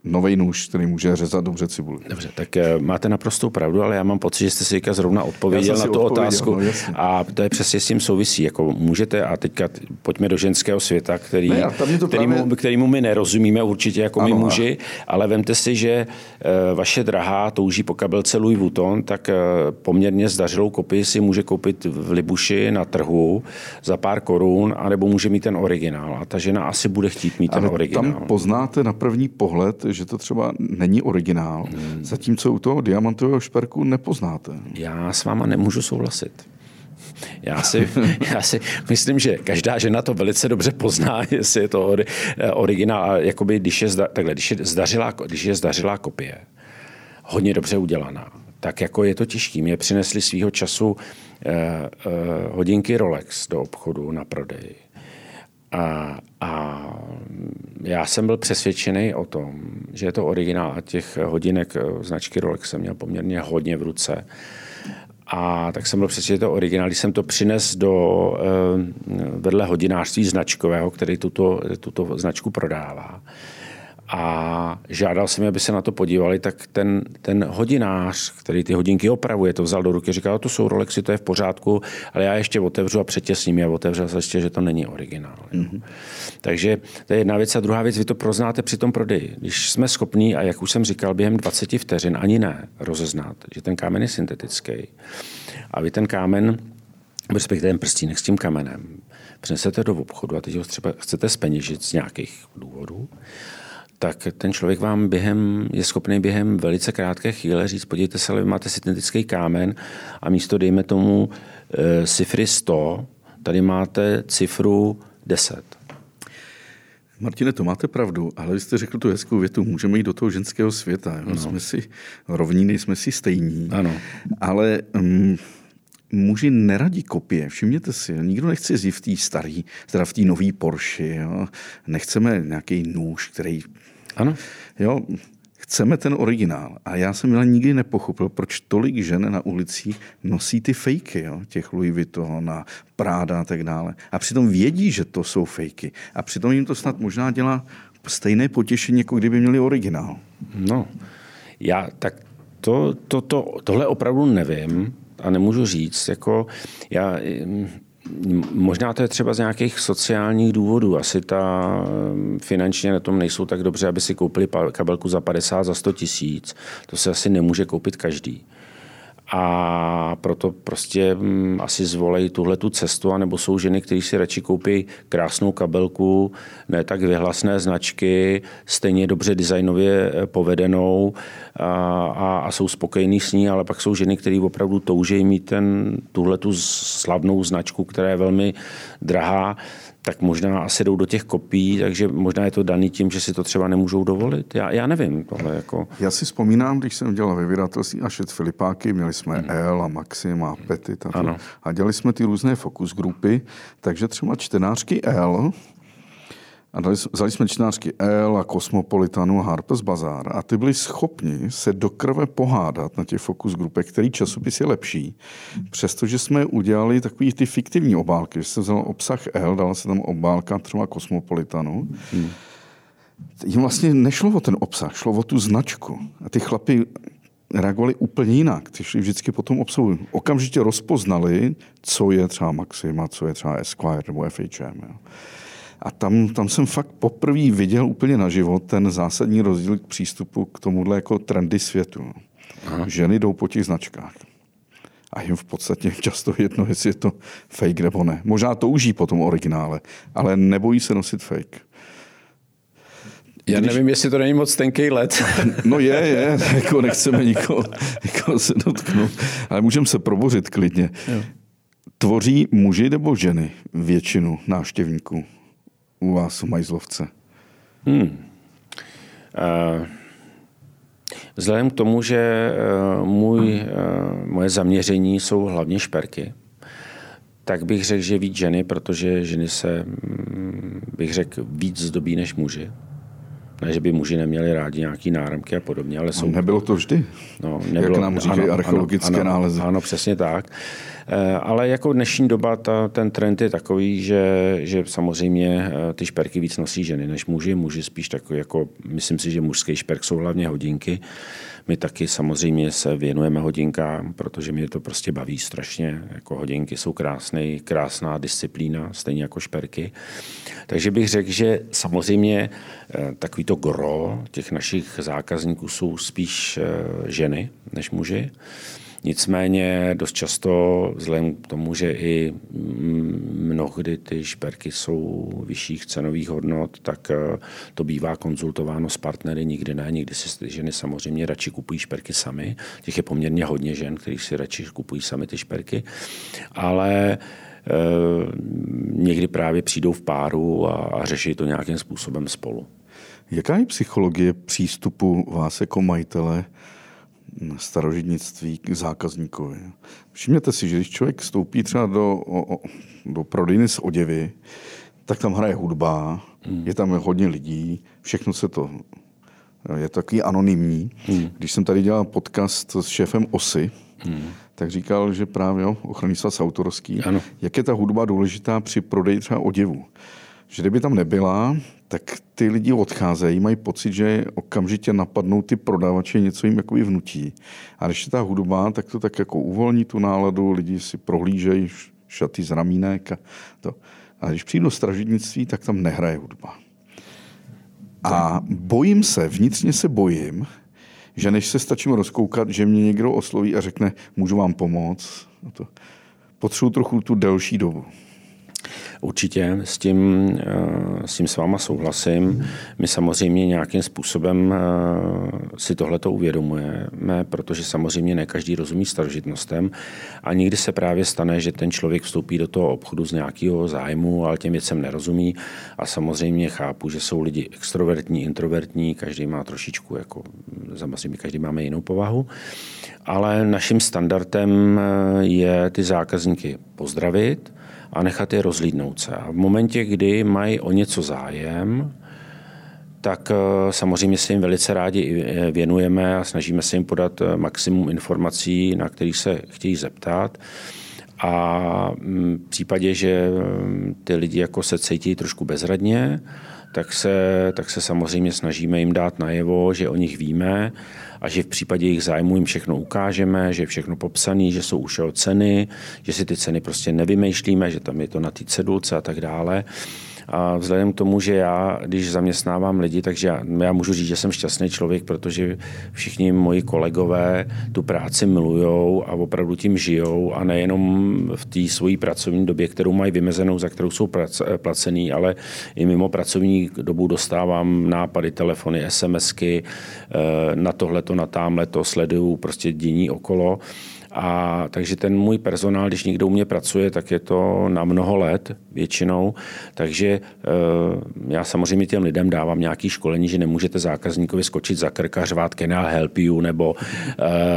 novej nůž, který může řezat dobře cibuli. Dobře, tak máte naprostou pravdu, ale já mám pocit, že jste si teďka zrovna odpověděl na tu otázku. No, a to je přesně s tím souvisí. Jako můžete, a teďka pojďme do ženského světa, který, ne, kterýmu, právě... kterýmu my nerozumíme určitě jako ano, my muži, a... ale vemte si, že vaše drahá touží po kabelce Louis Vuitton, tak poměrně zdařilou kopii si může koupit v Libuši na trhu za pár korun, anebo může mít ten originál. A ta žena asi bude chtít mít ale ten originál. Tam poznáte na první pohled, že to třeba není originál, hmm. zatímco u toho diamantového šperku nepoznáte. Já s váma nemůžu souhlasit. Já si, já si myslím, že každá žena to velice dobře pozná, jestli je to originál. A jakoby, když je, zda, takhle, když je, zdařilá, když je zdařilá kopie, hodně dobře udělaná, tak jako je to těžký. Mě přinesli svýho času eh, eh, hodinky Rolex do obchodu na prodej. A, a já jsem byl přesvědčený o tom, že je to originál a těch hodinek značky Rolex jsem měl poměrně hodně v ruce. A tak jsem byl přesvědčený, že to originál. Když jsem to přinesl do vedle hodinářství značkového, který tuto, tuto značku prodává. A žádal jsem, aby se na to podívali, tak ten, ten hodinář, který ty hodinky opravuje, to vzal do ruky a říkal, to jsou Rolexy, to je v pořádku, ale já ještě otevřu a přetěsním je otevřel se ještě, že to není originál. Mm-hmm. Takže to je jedna věc. A druhá věc, vy to proznáte při tom prodeji. Když jsme schopní, a jak už jsem říkal, během dvaceti vteřin ani ne, rozeznat, že ten kámen je syntetický. A vy ten kámen, respektive ten prstínek s tím kamenem, přinesete do obchodu a teď ho třeba chcete zpeněžit z nějakých důvodů, tak ten člověk vám během, je schopný během velice krátké chvíle říct, podívejte se, ale vy máte syntetický kámen a místo, dejme tomu, e, cifry sto, tady máte cifru deset. Martine, to máte pravdu, ale vy jste řekl tu hezkou větu, můžeme jít do toho ženského světa. No. Jsme si rovní, nejsme si stejní. Ano. Ale... Um... muži neradí kopie, všimněte si, nikdo nechce jezdit v té starý, teda v té nový Porsche, jo. Nechceme nějaký nůž, který... Ano. Jo, chceme ten originál. A já jsem měl nikdy nepochopil, proč tolik žen na ulici nosí ty fejky, jo, těch Louis Vuitton a Prada a tak dále. A přitom vědí, že to jsou fejky. A přitom jim to snad možná dělá stejné potěšení, jako kdyby měli originál. No, já tak to, to, to, tohle opravdu nevím, a nemůžu říct, jako já, možná to je třeba z nějakých sociálních důvodů, asi ta finančně na tom nejsou tak dobře, aby si koupili kabelku za padesát, za sto tisíc, to se asi nemůže koupit každý. A proto prostě m, asi zvolejí tuhle tu cestu, anebo jsou ženy, které si radši koupí krásnou kabelku, ne tak vyhlasné značky, stejně dobře designově povedenou a, a, a jsou spokojení s ní, ale pak jsou ženy, které opravdu touží mít ten, tuhle tu slavnou značku, která je velmi drahá, tak možná asi jdou do těch kopií, takže možná je to daný tím, že si to třeba nemůžou dovolit. Já, já nevím. Tohle jako... Já si vzpomínám, když jsem dělal ve vydatelství a šet Filipáky, měli jsme mm. El a Maxim a Petit a, to, a dělali jsme ty různé focus grupy, takže třeba čtenářky El a dali, vzali jsme čtenářky El a Cosmopolitanu a Harper's Bazaar a ty byli schopni se do krve pohádat na těch focus grupech, který časopis je lepší, přestože jsme udělali takový ty fiktivní obálky, že se vzal obsah El, dala se tam obálka třeba Cosmopolitanu. Hmm. Jim vlastně nešlo o ten obsah, šlo o tu značku a ty chlapi reagovali úplně jinak. Ty šli vždycky po tom obsahu. Okamžitě rozpoznali, co je třeba Maxima, co je třeba Esquire nebo F H M. Jo. A tam, tam jsem fakt poprvé viděl úplně naživo ten zásadní rozdíl k přístupu k tomuhle jako trendy světu. Aha. Ženy jdou po těch značkách. A jim v podstatě často jedno, jestli je to fake nebo ne. Možná touží po tom originále, ale nebojí se nosit fake. Já nevím, jestli to není moc tenký let. No je, je, jako nechceme nikoho, nikoho se dotknout, ale můžeme se probořit klidně. Jo. Tvoří muži nebo ženy většinu návštěvníků u vás v Majzlovce? Hmm. Uh, vzhledem k tomu, že uh, můj, uh, moje zaměření jsou hlavně šperky, tak bych řekl, že víc ženy, protože ženy se, mm, bych řekl, víc zdobí než muži. Ne, že by muži neměli rádi nějaký náramky a podobně, ale jsou... Nebylo to vždy, no, nebylo, jak nám říkají archeologické ano, ano, nálezy. Ano, přesně tak. E, ale jako dnešní doba, ta, ten trend je takový, že, že samozřejmě ty šperky víc nosí ženy než muži. Muži spíš takový, jako, myslím si, že mužský šperk jsou hlavně hodinky. My taky samozřejmě se věnujeme hodinkám, protože mě to prostě baví strašně. Jako hodinky jsou krásný, krásná disciplína, stejně jako šperky. Takže bych řekl, že samozřejmě takový to gro těch našich zákazníků jsou spíš ženy než muži. Nicméně dost často, vzhledem k tomu, že i mnohdy ty šperky jsou vyšších cenových hodnot, tak to bývá konzultováno s partnery, nikdy ne, nikdy si ženy samozřejmě radši kupují šperky sami. Těch je poměrně hodně žen, kterých si radši kupují sami ty šperky, ale eh, někdy právě přijdou v páru a, a řeší to nějakým způsobem spolu. Jaká je psychologie přístupu vás jako majitele starožitnictví k zákazníkovi? Všimněte si, že když člověk vstoupí třeba do, o, o, do prodejny s oděvy, tak tam hraje hudba, mm. je tam hodně lidí, všechno se to... Je takový anonymní. Mm. Když jsem tady dělal podcast s šéfem O S Y, mm. tak říkal, že právě ochranný svaz autorský, ano. jak je ta hudba důležitá při prodeji třeba oděvu. Že kdyby tam nebyla, tak ty lidi odcházejí, mají pocit, že okamžitě napadnou ty prodavače, něco jim jakoby vnutí. A když je ta hudba, tak to tak jako uvolní tu náladu, lidi si prohlížejí šaty z ramínek a to. A když přijdu do stražitnictví, tak tam nehraje hudba. A bojím se, vnitřně se bojím, že než se stačím rozkoukat, že mě někdo osloví a řekne, můžu vám pomoct. A to. Potřebuji trochu tu delší dobu. Určitě, s tím, s tím s váma souhlasím. My samozřejmě nějakým způsobem si tohleto uvědomujeme, protože samozřejmě ne každý rozumí starožitnostem a nikdy se právě stane, že ten člověk vstoupí do toho obchodu z nějakého zájmu, ale těm věcem nerozumí a samozřejmě chápu, že jsou lidi extrovertní, introvertní, každý má trošičku, jako samozřejmě každý máme jinou povahu, ale naším standardem je ty zákazníky pozdravit a nechat je rozlídnout se. A v momentě, kdy mají o něco zájem, tak samozřejmě se jim velice rádi věnujeme a snažíme se jim podat maximum informací, na kterých se chtějí zeptat. A v případě, že ty lidi jako se cítí trošku bezradně, tak se, tak se samozřejmě snažíme jim dát najevo, že o nich víme a že v případě jejich zájmu jim všechno ukážeme, že je všechno popsané, že jsou už ceny, že si ty ceny prostě nevymýšlíme, že tam je to na té cedulce a tak dále. A vzhledem k tomu, že já, když zaměstnávám lidi, takže já, já můžu říct, že jsem šťastný člověk, protože všichni moji kolegové tu práci milujou a opravdu tím žijou a nejenom v té svojí pracovní době, kterou mají vymezenou, za kterou jsou prac, placený, ale i mimo pracovní dobu dostávám nápady, telefony, SMSky, na tohleto, na támhleto, sleduju prostě dění okolo. A takže ten můj personál, když někdo u mě pracuje, tak je to na mnoho let většinou, takže e, já samozřejmě těm lidem dávám nějaké školení, že nemůžete zákazníkovi skočit za krk a řvát can I help you, nebo,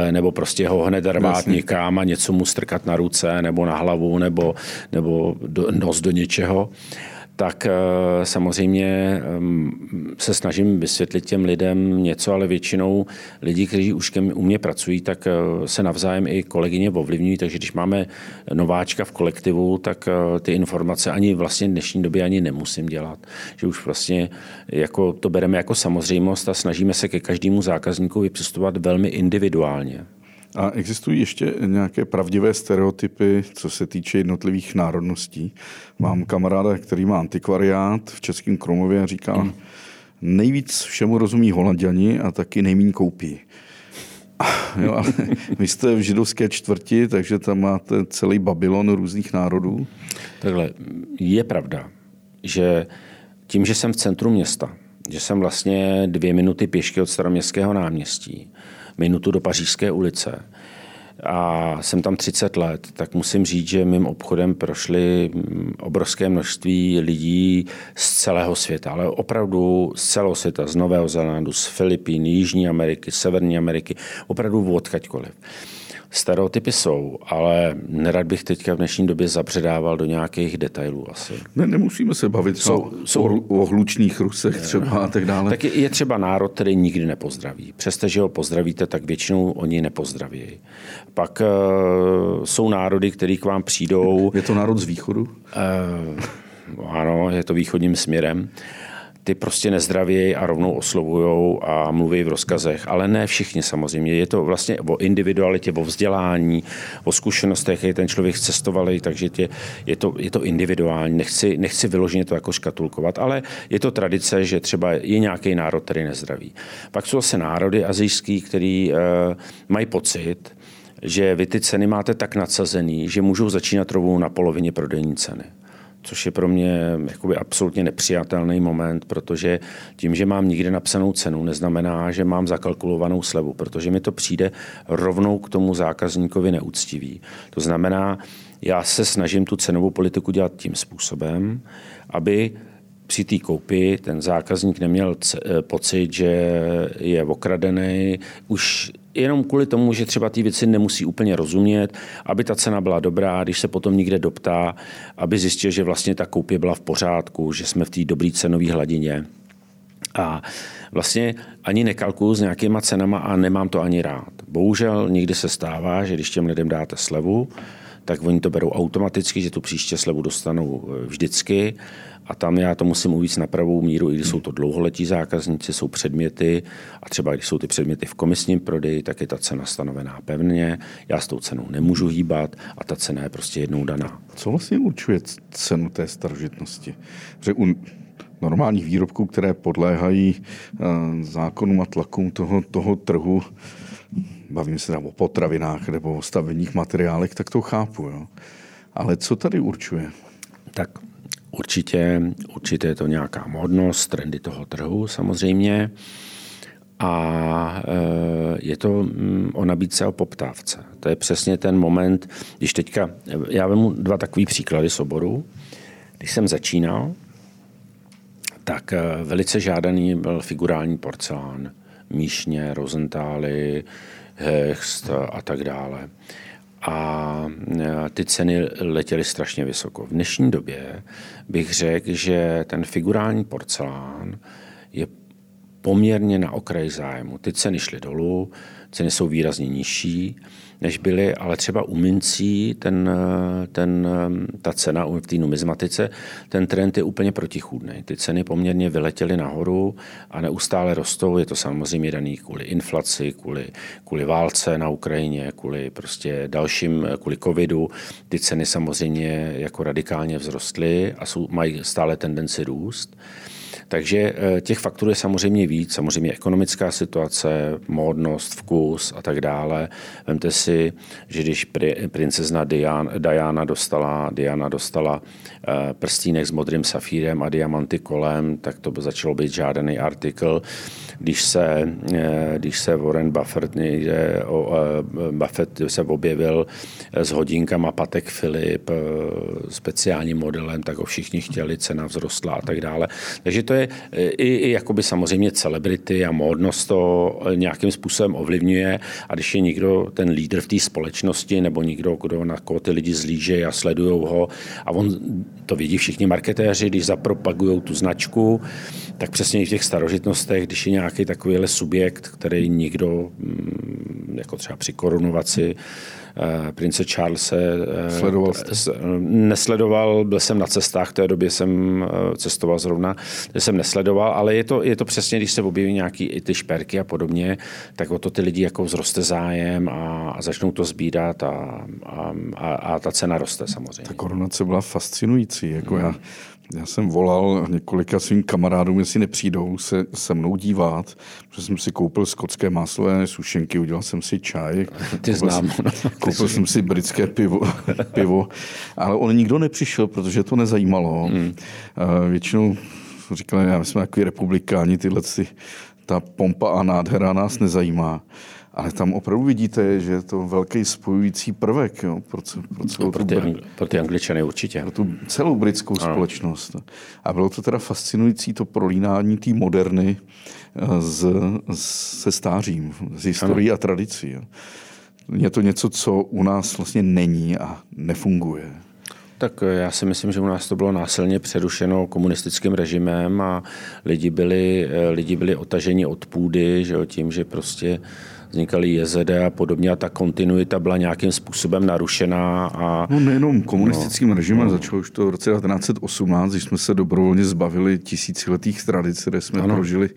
e, nebo prostě ho hned rvát Jasně. někam a něco mu strkat na ruce nebo na hlavu nebo, nebo do, nos do něčeho. Tak samozřejmě se snažím vysvětlit těm lidem něco, ale většinou lidi, kteří už u mě pracují, tak se navzájem i kolegyně ovlivňují, takže když máme nováčka v kolektivu, tak ty informace ani vlastně v dnešní době ani nemusím dělat. Že už vlastně jako to bereme jako samozřejmost a snažíme se ke každému zákazníkovi přistupovat velmi individuálně. A existují ještě nějaké pravdivé stereotypy, co se týče jednotlivých národností? Mám kamaráda, který má antikvariát v Českém Kromově a říká, nejvíc všemu rozumí Holanďani a taky nejmíň koupí. Jo, ale vy jste v židovské čtvrti, takže tam máte celý Babylon různých národů. Takhle, je pravda, že tím, že jsem v centru města, že jsem vlastně dvě minuty pěšky od Staroměstského náměstí, minutu do Pařížské ulice a jsem tam třicet let, tak musím říct, že mým obchodem prošly obrovské množství lidí z celého světa, ale opravdu z celého světa, z Nového Zélandu, z Filipín, Jižní Ameriky, Severní Ameriky, opravdu odkaďkoliv. Stereotypy jsou, ale nerad bych teďka v dnešní době zabředával do nějakých detailů asi. Ne, nemusíme se bavit jsou, jsou, o, o hlučných Rusech třeba a tak dále. Tak je, je třeba národ, který nikdy nepozdraví. Přestože ho pozdravíte, tak většinou oni nepozdraví. Pak uh, jsou národy, který k vám přijdou. Je to národ z východu? Uh, ano, je to východním směrem. Ty prostě nezdravějí a rovnou oslovujou a mluví v rozkazech. Ale ne všichni samozřejmě. Je to vlastně o individualitě, o vzdělání, o zkušenostech, jak ten člověk cestoval, takže tě, je, to, je to individuální. Nechci, nechci vyloženě to jako škatulkovat, ale je to tradice, že třeba je nějaký národ, který nezdraví. Pak jsou zase národy asijský, který uh, mají pocit, že vy ty ceny máte tak nadsazený, že můžou začínat rovnou na polovině prodejní ceny. Což je pro mě jakoby absolutně nepřijatelný moment, protože tím, že mám nikde napsanou cenu, neznamená, že mám zakalkulovanou slevu, protože mi to přijde rovnou k tomu zákazníkovi neúctivý. To znamená, já se snažím tu cenovou politiku dělat tím způsobem, aby při té koupi ten zákazník neměl pocit, že je okradený, už jenom kvůli tomu, že třeba ty věci nemusí úplně rozumět, aby ta cena byla dobrá, když se potom někde doptá, aby zjistil, že vlastně ta koupě byla v pořádku, že jsme v té dobré cenové hladině. A vlastně ani nekalkuluju s nějakýma cenama a nemám to ani rád. Bohužel někdy se stává, že když těm lidem dáte slevu, tak oni to berou automaticky, že tu příště slevu dostanou vždycky. A tam já to musím uvíct na pravou míru, i když jsou to dlouholetí zákazníci, jsou předměty a třeba když jsou ty předměty v komisním prodeji, tak je ta cena stanovená pevně, já s tou cenou nemůžu hýbat a ta cena je prostě jednou daná. Co vlastně určuje cenu té starožitnosti? Protože u normálních výrobků, které podléhají zákonům a tlakům toho, toho trhu, bavím se tam o potravinách nebo o stavebních materiálech, tak to chápu. Jo? Ale co tady určuje? Tak určitě, určitě je to nějaká módnost, trendy toho trhu samozřejmě a je to o nabídce a o poptávce. To je přesně ten moment, když teďka, já vemu dva takový příklady z oboru. Když jsem začínal, tak velice žádaný byl figurální porcelán, míšně, Rosenthaly, Hecht a tak dále. A ty ceny letěly strašně vysoko. V dnešní době bych řekl, že ten figurální porcelán je poměrně na okraji zájmu. Ty ceny šly dolů, ceny jsou výrazně nižší, než byly, ale třeba u mincí, ten, ten, ta cena v té numizmatice, ten trend je úplně protichůdný. Ty ceny poměrně vyletěly nahoru a neustále rostou. Je to samozřejmě daný kvůli inflaci, kvůli, kvůli válce na Ukrajině, kvůli prostě dalším, kvůli covidu. Ty ceny samozřejmě jako radikálně vzrostly a jsou, mají stále tendenci růst. Takže těch faktorů je samozřejmě víc, samozřejmě ekonomická situace, módnost, vkus a tak dále. Vemte si, že když princezna Diana dostala, Diana dostala prstínek s modrým safírem a diamanty kolem, tak to začalo být žádaný artikl. Když se, když se Warren Buffett, někde, Buffett se objevil s hodinkama Patek Philippe, speciálním modelem, tak ho všichni chtěli, cena vzrostla a tak dále. Takže to je i, i jakoby samozřejmě celebrity a módnost to nějakým způsobem ovlivňuje a když je někdo ten lídr v té společnosti nebo někdo, kdo na koho ty lidi zlížejí a sledujou ho a on to vidí všichni marketéři, když zapropagují tu značku, tak přesně i v těch starožitnostech, když je nějaký takovýhle subjekt, který nikdo, jako třeba při korunovaci prince Charlese, sledoval nesledoval, byl jsem na cestách, v té době jsem cestoval zrovna, jsem nesledoval, ale je to, je to přesně, když se objeví nějaký i ty šperky a podobně, tak o to ty lidi jako vzroste zájem a, a začnou to sbírat a, a, a, a ta cena roste samozřejmě. Ta korunace byla fascinující, jako hmm. já. Já jsem volal několika svým kamarádům, jestli nepřijdou se se mnou dívat, protože jsem si koupil skotské máslové sušenky, udělal jsem si čaj. Ty znám. Koupil jsem si britské pivo, pivo, ale on nikdo nepřišel, protože to nezajímalo. Hmm. Většinou říkali, já jsme takový republikáni, tyhle ty, ta pompa a nádhera nás nezajímá. Ale tam opravdu vidíte, že je to velký spojující prvek, jo, pro, pro, pro, ty, br- pro ty Angličany určitě. Pro tu celou britskou ano. společnost. A bylo to teda fascinující to prolínání té moderny s, se stářím, s historií ano. a tradicí. Jo. Je to něco, co u nás vlastně není a nefunguje. Tak já si myslím, že u nás to bylo násilně přerušeno komunistickým režimem a lidi byli, lidi byli otaženi od půdy, že jo, tím, že prostě vznikaly jezd a podobně a ta kontinuita byla nějakým způsobem narušená. A... No nejenom komunistickým no, režimem, no. Začalo už to v roce devatenáct set osmnáct, když jsme se dobrovolně zbavili tisíciletých tradic, které jsme ano. prožili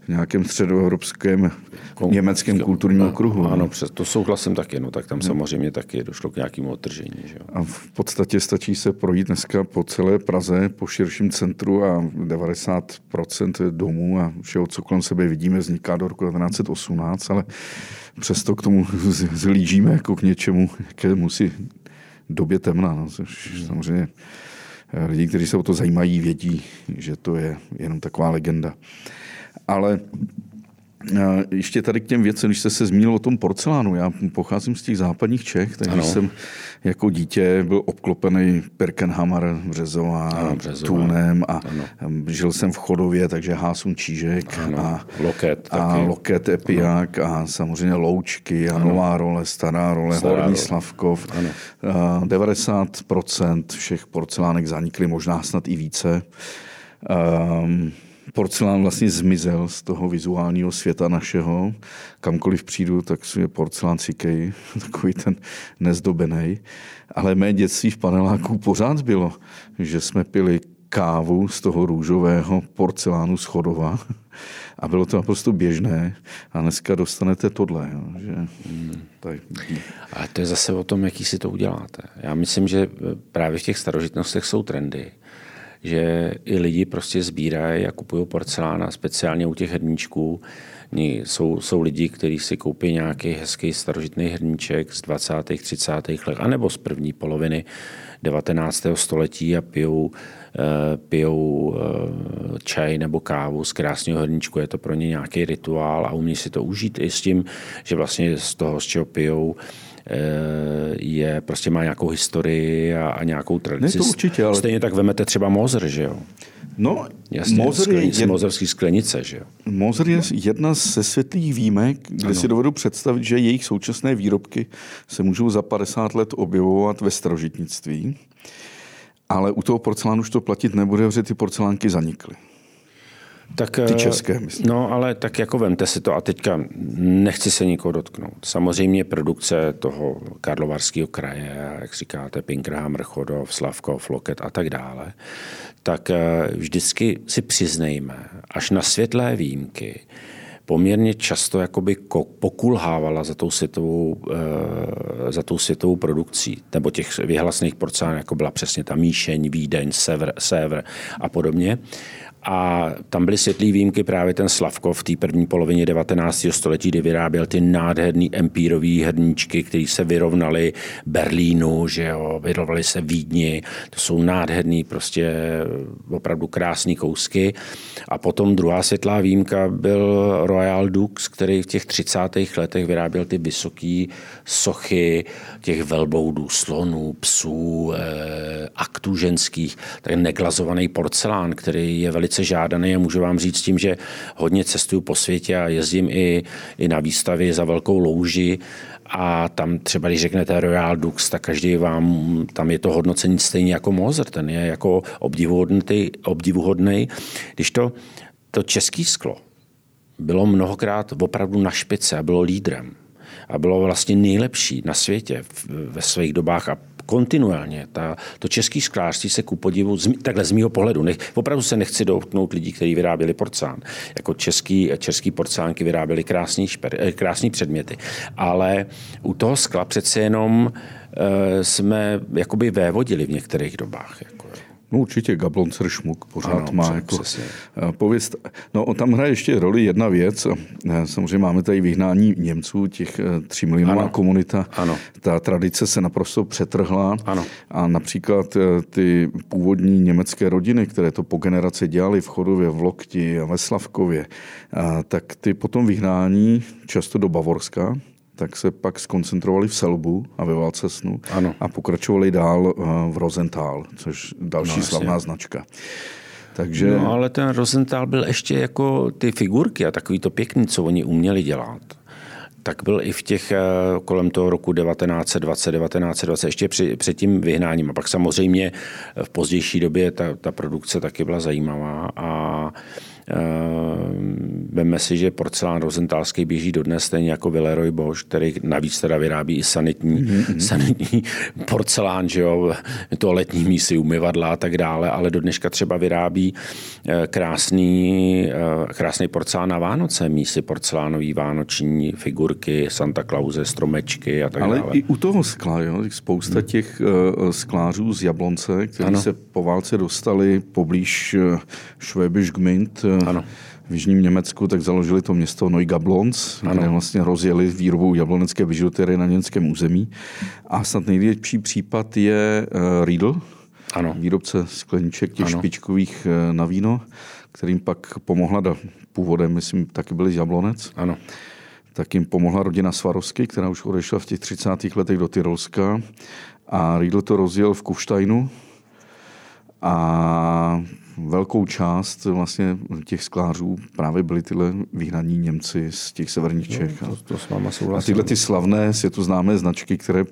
v nějakém středoevropském Kon... německém kulturním no, okruhu. Ano, přes to souhlasím taky, no tak tam no. samozřejmě taky došlo k nějakému odtržení. Že jo? A v podstatě stačí se projít dneska po celé Praze, po širším centru a devadesát procent domů a všeho, co kolem sebe vidíme, vzniká do roku devatenáct set osmnáct, ale přesto k tomu zhlížíme jako k něčemu, jaké musí době temná. No, samozřejmě lidi, kteří se o to zajímají, vědí, že to je jenom taková legenda. Ale ještě tady k těm věcem, když jste se zmínil o tom porcelánu. Já pocházím z těch západních Čech, takže ano. jsem jako dítě byl obklopený Pirkenhammer, Březová, ano, Březová. Tůnem a ano. žil jsem v Chodově, takže Hásun Čížek ano. a Loket, a Loket Epiják a samozřejmě Loučky a ano. Nová role, Stará role, Stará Horní role. Slavkov. Ano. devadesát procent všech porcelánek zanikly, možná snad i více. Um, Porcelán vlastně zmizel z toho vizuálního světa našeho. Kamkoliv přijdu, tak je porcelán cikej, takový ten nezdobený. Ale mé dětství v paneláku pořád bylo, že jsme pili kávu z toho růžového porcelánu z Chodova. A bylo to naprosto běžné. A dneska dostanete tohle. Jo, že... hmm. tak... Ale to je zase o tom, jaký si to uděláte. Já myslím, že právě v těch starožitnostech jsou trendy. Že i lidi prostě sbírají a kupují porcelána, speciálně u těch hrníčků. Jsou, jsou lidi, kteří si koupí nějaký hezký starožitný hrníček z dvacátých, třicátých let, anebo z první poloviny devatenáctého století a pijou, pijou čaj nebo kávu z krásného hrníčku. Je to pro ně nějaký rituál a umí si to užít i s tím, že vlastně z toho, z čeho pijou, je, prostě má nějakou historii a, a nějakou tradici. Ne, to určitě, ale... Stejně tak vemete třeba Moser, že jo? No, jasně, Moser je... Sklen... Jed... Moserský sklenice, že jo? Moser je jedna ze světlých výjimek, kde ano. si dovedu představit, že jejich současné výrobky se můžou za padesát let objevovat ve starožitnictví, ale u toho porcelánu už to platit nebude, protože ty porcelánky zanikly. Tak, ty české, myslím. No, ale tak jako vemte si to a teďka nechci se nikoho dotknout. Samozřejmě produkce toho Karlovarského kraje, jak říkáte, Pinkerham, Chodov, Slavkov, Loket a tak dále, tak vždycky si přiznejme, až na světlé výjimky, poměrně často jakoby pokulhávala za tou světovou, za tou světovou produkcí, nebo těch vyhlasných porcán, jako byla přesně ta Míšeň, Vídeň, Sever, Sever a podobně. A tam byly světlý výjimky, právě ten Slavkov v té první polovině devatenáctého století, kdy vyráběl ty nádherný empírové hrníčky, které se vyrovnaly Berlínu, že jo, vyrovnaly se Vídni. To jsou nádherný, prostě opravdu krásný kousky. A potom druhá světlá výjimka byl Royal Dux, který v těch třicátých letech vyráběl ty vysoké sochy těch velbloudů, slonů, psů, aktů ženských, tak neglazovaný porcelán, který je velice žádaný a můžu vám říct tím, že hodně cestuju po světě a jezdím i, i na výstavy za velkou louži a tam třeba, když řeknete Royal Dux, tak každý vám, tam je to hodnocení stejně jako Moser, ten je jako obdivuhodný, obdivuhodný. Když to, to český sklo bylo mnohokrát opravdu na špice a bylo lídrem a bylo vlastně nejlepší na světě ve svých dobách a kontinuálně. Ta, to český sklářství se ku podivu, z, takhle z mýho pohledu, nech, opravdu se nechci dotknout lidí, kteří vyráběli porcán. Jako český, český porcánky vyráběli krásný, šper, krásný předměty. Ale u toho skla přece jenom e, jsme jakoby vévodili v některých dobách. Jako. No určitě Gabloncer šmuk pořád ano, má jako pověst. No tam hraje ještě roli jedna věc. Samozřejmě máme tady vyhnání Němců, těch třímilionová komunita. Ano. Ta tradice se naprosto přetrhla. Ano. A například ty původní německé rodiny, které to po generaci dělali v Chodově, v Lokti a ve Slavkově, tak ty potom vyhnání často do Bavorska, tak se pak skoncentrovali v Selbu a ve Válcesnu a pokračovali dál v Rosenthal, což další no, slavná značka. Takže... No ale ten Rosenthal byl ještě jako ty figurky a takový to pěkný, co oni uměli dělat. Tak byl i v těch kolem toho roku devatenáct dvacet, devatenáct dvacet, ještě při, před tím vyhnáním. A pak samozřejmě v pozdější době ta, ta produkce taky byla zajímavá a veme si, že porcelán rozentálský běží dodnes stejně jako Villeroy Bosch, který navíc teda vyrábí i sanitní, mm-hmm. sanitní porcelán, že jo, toaletní mísy, umyvadla a tak dále, ale dodneška třeba vyrábí krásný, krásný porcelán na Vánoce, mísy porcelánový vánoční figurky, Santa Clause, stromečky a tak ale dále. Ale i u toho skla, jo, spousta těch uh, sklářů z Jablonce, kteří ano. se po válce dostali poblíž Schwäbisch Gmünd, ano. v jižním Německu, tak založili to město Neugablonz, kde vlastně rozjeli výrobu jablonecké bižuterie na německém území. A snad největší případ je Riedl, ano. výrobce skleníček těch ano. špičkových na víno, kterým pak pomohla, da, původem, myslím, taky byli z Jablonec. Ano. Tak jim pomohla rodina Swarovski, která už odešla v těch třicátých letech do Tyrolska. A Riedl to rozjel v Kufsteinu a velkou část vlastně těch sklářů právě byli tyhle vyhnaní Němci z těch severních Čech. No, to, to s váma souhlasím. A tyhle ty slavné, světoznámé značky, které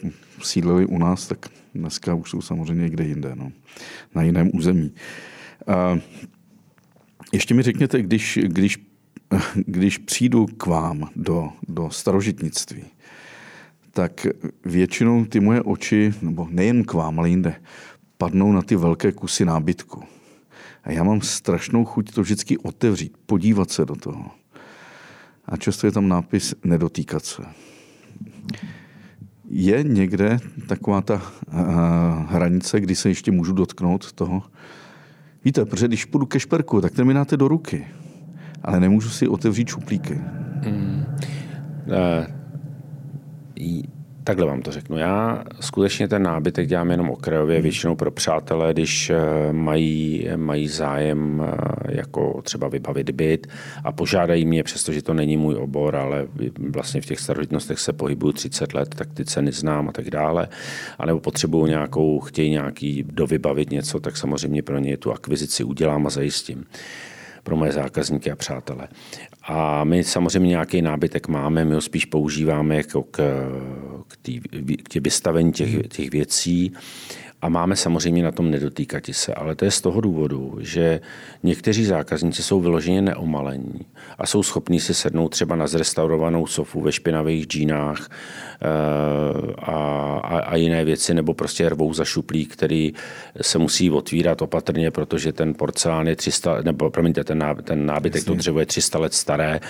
sídlily u nás, tak dneska už jsou samozřejmě někde jinde, no, na jiném území. A ještě mi řekněte, když, když, když přijdu k vám do, do starožitnictví, tak většinou ty moje oči, nebo nejen k vám, ale jinde, padnou na ty velké kusy nábytku. A já mám strašnou chuť to vždycky otevřít, podívat se do toho. A často je tam nápis nedotýkat se. Je někde taková ta uh, hranice, kdy se ještě můžu dotknout toho? Víte, protože když půjdu ke šperku, tak ten mi dáte do ruky. Ale nemůžu si otevřít šuplíky. Mm. Uh, takhle vám to řeknu. Já skutečně ten nábytek dělám jenom okrajově, většinou pro přátelé, když mají, mají zájem jako třeba vybavit byt a požádají mě, přestože to není můj obor, ale vlastně v těch starožitnostech se pohybuju třicet let, tak ty ceny znám a tak dále. A nebo potřebuju nějakou, chtějí nějaký dovybavit něco, tak samozřejmě pro ně tu akvizici udělám a zajistím. Pro moje zákazníky a přátelé. A my samozřejmě nějaký nábytek máme, my ho spíš používáme jako k, k, tý, k tě vystavení těch, těch věcí A máme samozřejmě na tom nedotýkati se, ale to je z toho důvodu, že někteří zákazníci jsou vyloženě neomalení a jsou schopní si sednout třeba na zrestaurovanou sofu ve špinavých džínách a, a, a jiné věci, nebo prostě rvou za šuplík, který se musí otvírat opatrně, protože ten porcelán je tři sta, nebo promiňte, ten, ná, ten nábytek, Jasně. to dřevo je tři sta let staré,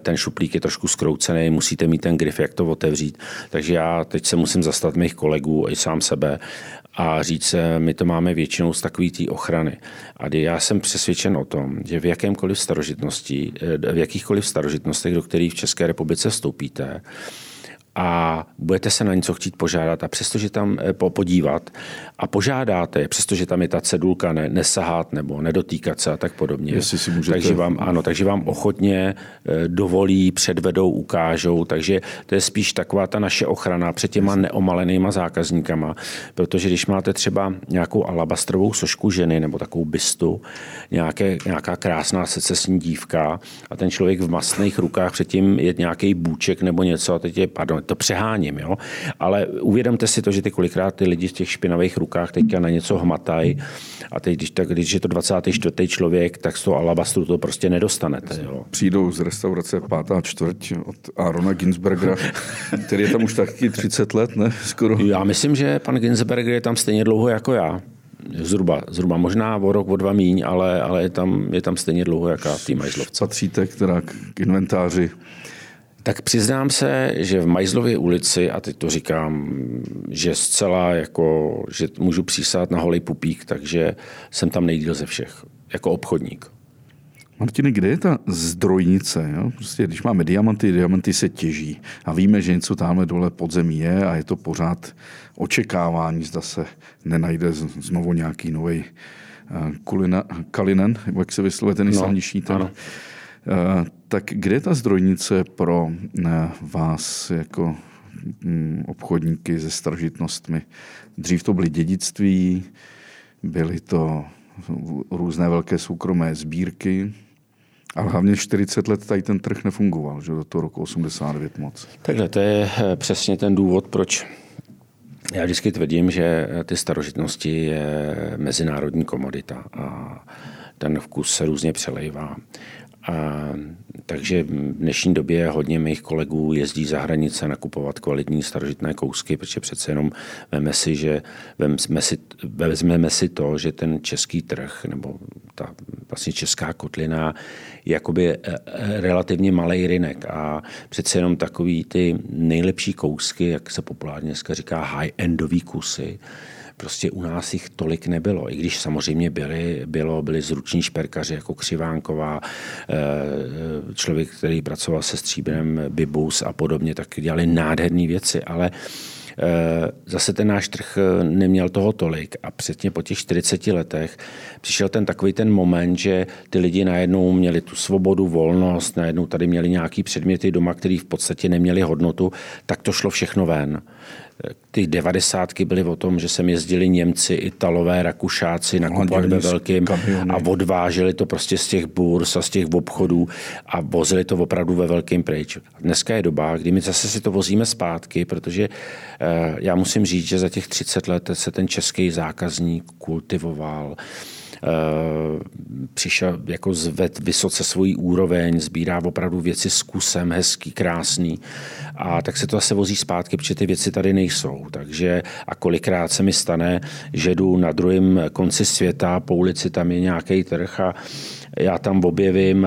ten šuplík je trošku zkroucený, musíte mít ten grif, jak to otevřít. Takže já teď se musím zastat mých kolegů i sám sebe, a říct, my to máme většinou z takový té ochrany. A já jsem přesvědčen o tom, že v jakémkoliv starožitnosti, v jakýchkoliv starožitnostech, do kterých v České republice vstoupíte, a budete se na něco chtít požádat a přestože tam podívat a požádáte je, přestože tam je ta cedulka ne, nesahat nebo nedotýkat se a tak podobně. Jestli si můžete. Takže vám, ano, takže vám ochotně dovolí, předvedou, ukážou, takže to je spíš taková ta naše ochrana před těma neomalenýma zákazníkama, protože když máte třeba nějakou alabastrovou sošku ženy nebo takovou bystu, nějaké, nějaká krásná secesní dívka a ten člověk v mastných rukách předtím je nějaký bůček nebo něco a teď je, pardon, to přeháním, jo? Ale uvědomte si to, že ty kolikrát ty lidi v těch špinavých rukách teďka na něco hmatají a teď, když, tak, když je to dvacátý čtvrtý člověk, tak z toho alabastru to prostě nedostanete. Jo? Přijdou z restaurace pátá čtvrť od Arona Ginsbergera, který je tam už taky třicet let, ne? Skoro. Já myslím, že pan Ginsberger je tam stejně dlouho jako já. Zhruba, zhruba možná o rok, o dva míň, ale, ale je, tam, je tam stejně dlouho jaká tý Majzlovce. Patříte která k inventáři. Tak přiznám se, že v Majzlově ulici, a teď to říkám, že zcela jako, že můžu přísát na holej pupík, takže jsem tam nejdýl ze všech, jako obchodník. Martine, kde je ta zdrojnice? Jo? Prostě, když máme diamanty, diamanty se těží. A víme, že něco tamhle dole podzemí je a je to pořád očekávání, zda se nenajde znovu nějaký novej kulina, Kalinen, jak se vyslovuje ten nejslavnější ten. Ano. Tak kde je ta zdrojnice pro vás jako obchodníky se starožitnostmi? Dřív to byly dědictví, byly to různé velké soukromé sbírky, ale hlavně čtyřicet let tady ten trh nefungoval, že do toho roku osmdesát devět moc. Takhle to je přesně ten důvod, proč já vždycky tvrdím, že ty starožitnosti je mezinárodní komodita a ten vkus se různě přelejvá. A, takže v dnešní době hodně mých kolegů jezdí za hranice nakupovat kvalitní starožitné kousky, protože přece jenom veme si, že, veme si, vezmeme si to, že ten český trh nebo ta vlastně česká kotlina je jakoby relativně malej rynek a přece jenom takový ty nejlepší kousky, jak se populárně dneska říká high-endový kusy, prostě u nás jich tolik nebylo. I když samozřejmě byly, bylo, byly zruční šperkaři jako Křivánková, člověk, který pracoval se stříbrem Bibus a podobně, tak dělali nádherné věci, ale zase ten náš trh neměl toho tolik a předtím po těch čtyřiceti letech přišel ten takový ten moment, že ty lidi najednou měli tu svobodu, volnost, najednou tady měli nějaký předměty doma, který v podstatě neměli hodnotu, tak to šlo všechno ven. Ty devadesátky byly o tom, že sem jezdili Němci, Italové, Rakušáci nakupovat ve velkým a odváželi to prostě z těch burz a z těch obchodů a vozili to opravdu ve velkým pryč. Dneska je doba, kdy my zase si to vozíme zpátky, protože já musím říct, že za těch třicet let se ten český zákazník kultivoval, přišel jako zved vysoce svoji úroveň, sbírá opravdu věci s kusem, hezký, krásný. A tak se to zase vozí zpátky, protože ty věci tady nejsou. Takže a kolikrát se mi stane, že jdu na druhém konci světa, po ulici tam je nějaký trh a já tam objevím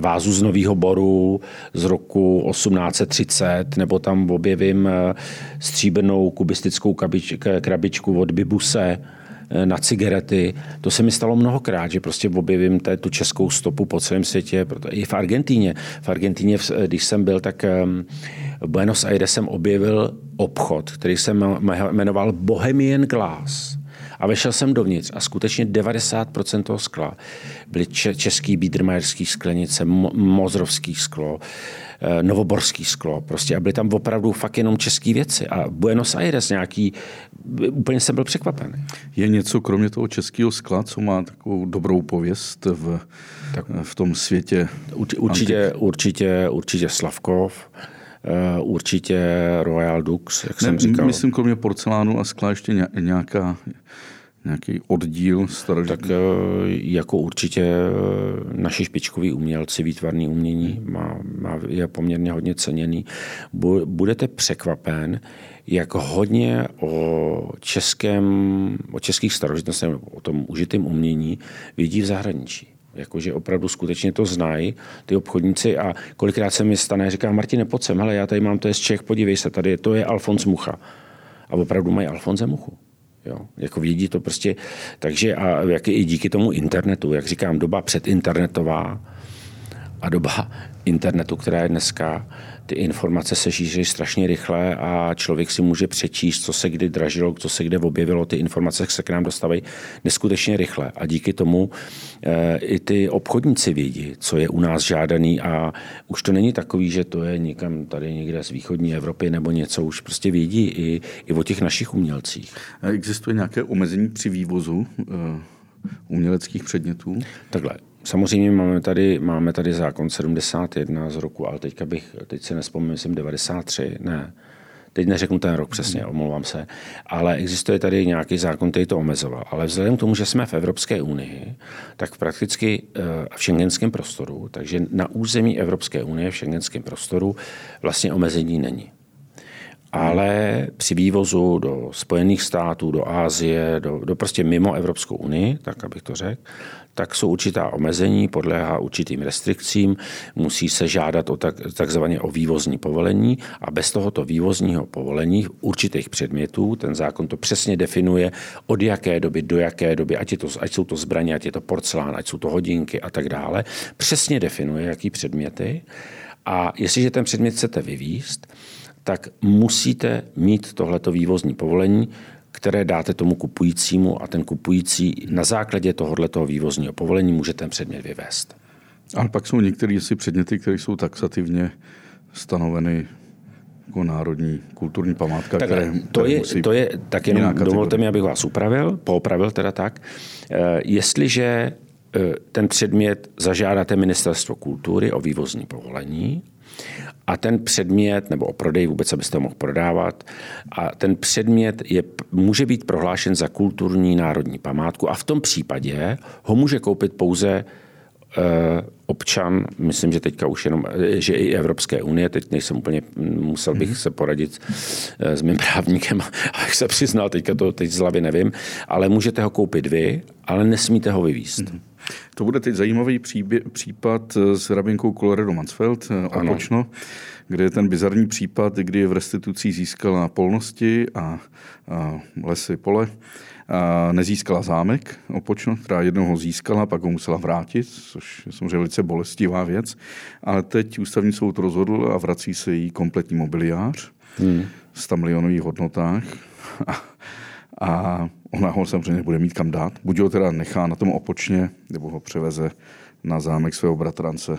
vázu z Novýho Boru z roku osmnáct třicet, nebo tam objevím stříbrnou kubistickou krabičku od Bibuse na cigarety. To se mi stalo mnohokrát, že prostě objevím tady tu českou stopu po celém světě, i v Argentíně. V Argentíně, když jsem byl, tak v Buenos Aires jsem objevil obchod, který se jmenoval Bohemian Glass. A vešel jsem dovnitř a skutečně devadesát procent toho skla byly český biedermajerský sklenice, mo- mozrovský sklo, novoborský sklo, prostě a byly tam opravdu fakt jenom české věci a Buenos Aires nějaký, úplně jsem byl překvapený. Je něco kromě toho českého skla, co má takovou dobrou pověst v, tak, v tom světě? Určitě, určitě, určitě Slavkov. určitě Royal Dux, jak ne, jsem říkal. Myslím, kromě porcelánu a skla ještě nějaká, nějaký oddíl starožitný. Tak jako určitě naši špičkoví umělci, výtvarné umění má, má, je poměrně hodně ceněný. Budete překvapen, jak hodně o českém, o českých starožitnostech, o tom užitém umění vidí v zahraničí. Jakože opravdu skutečně to znají ty obchodníci a kolikrát se mi stane, říkám, Martine, pojď sem, hele, já tady mám, to je z Čech, podívej se, tady to je Alfons Mucha. A opravdu mají Alfonse Muchu. Jo, jako vědí to prostě, takže a jak i díky tomu internetu, jak říkám, doba předinternetová a doba internetu, která je dneska, ty informace se šíří strašně rychle a člověk si může přečíst, co se kdy dražilo, co se kde objevilo, ty informace se k nám dostávají neskutečně rychle a díky tomu e, i ty obchodníci vědí, co je u nás žádaný a už to není takový, že to je někam tady někde z východní Evropy nebo něco, už prostě vědí i, i o těch našich umělcích. A existuje nějaké omezení při vývozu e, uměleckých předmětů? Takhle. Samozřejmě máme tady, máme tady zákon sedmdesát jedna z roku, ale teďka bych, teď se nespomínám, myslím devadesát tři, ne, teď neřeknu ten rok přesně, omlouvám se, ale existuje tady nějaký zákon, který to omezoval. Ale vzhledem k tomu, že jsme v Evropské unii, tak prakticky v Schengenském prostoru, takže na území Evropské unie v Schengenském prostoru vlastně omezení není. Ale při vývozu do Spojených států, do Asie, do, do prostě mimo Evropskou unii, tak abych to řekl, tak jsou určitá omezení, podléhá určitým restrikcím, musí se žádat o tak, takzvaně o vývozní povolení a bez tohoto vývozního povolení určitých předmětů, ten zákon to přesně definuje, od jaké doby do jaké doby, ať, je to, ať jsou to zbraně, ať je to porcelán, ať jsou to hodinky a tak dále, přesně definuje, jaký předměty a jestliže ten předmět chcete vyvízt, tak musíte mít tohleto vývozní povolení, které dáte tomu kupujícímu a ten kupující na základě tohoto vývozního povolení může ten předmět vyvést. Ale pak jsou některé předměty, které jsou taxativně stanoveny jako národní kulturní památka, tak, které to je, musí to je, tak jenom dovolte mi, abych vás upravil, poopravil teda tak. Jestliže ten předmět zažádáte Ministerstvo kultury o vývozní povolení, a ten předmět, nebo o prodej vůbec, abyste ho mohl prodávat, a ten předmět je, může být prohlášen za kulturní národní památku a v tom případě ho může koupit pouze uh, občan, myslím, že teďka už jenom, že i Evropské unie, teď nejsem úplně, musel bych se poradit s mým právníkem, abych se přiznal, teďka to teď z hlavy nevím, ale můžete ho koupit vy, ale nesmíte ho vyvízt. Mm-hmm. To bude teď zajímavý příběh, případ s rabinkou Colorado Mansfeld, Opočno, kde je ten bizarní případ, kdy v restitucí získala polnosti a, a lesy pole. A nezískala zámek Opočno, která jednou ho získala, pak ho musela vrátit, což je samozřejmě velice bolestivá věc. Ale teď ústavní soud rozhodl a vrací se jí kompletní mobiliář hmm. v stamilionových hodnotách. A, a ona ho samozřejmě bude mít kam dát. Buď ho teda nechá na tom Opočně, nebo ho převeze na zámek svého bratrance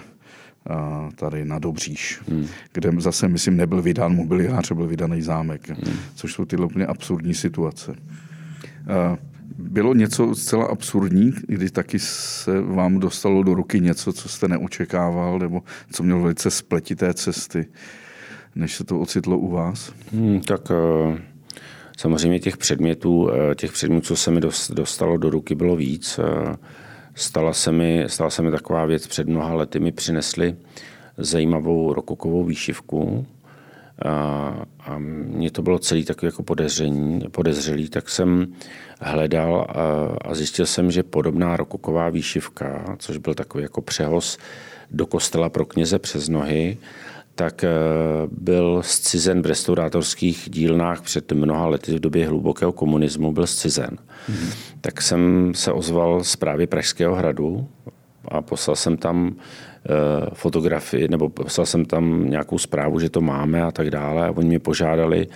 tady na Dobříš, hmm. kde zase, myslím, nebyl vydán mobiliář, byl vydaný zámek, hmm. což jsou tyhle úplně absurdní situace. Bylo něco zcela absurdní, když taky se vám dostalo do ruky něco, co jste neočekával, nebo co mělo velice spletité cesty, než se to ocitlo u vás? Hmm, tak... Uh... Samozřejmě těch předmětů, těch předmětů, co se mi dostalo do ruky, bylo víc. Stala se mi, stala se mi taková věc, před mnoha lety mi přinesli zajímavou rokokovou výšivku a, a mně to bylo celý takové jako podezření, podezřelý, tak jsem hledal a, a zjistil jsem, že podobná rokoková výšivka, což byl takový jako přehoz do kostela pro kněze přes nohy, tak byl zcizen v restaurátorských dílnách před mnoha lety v době hlubokého komunismu, byl zcizen. Mm-hmm. Tak jsem se ozval zprávě Pražského hradu a poslal jsem tam fotografii, nebo poslal jsem tam nějakou zprávu, že to máme a tak dále. A oni mě požádali,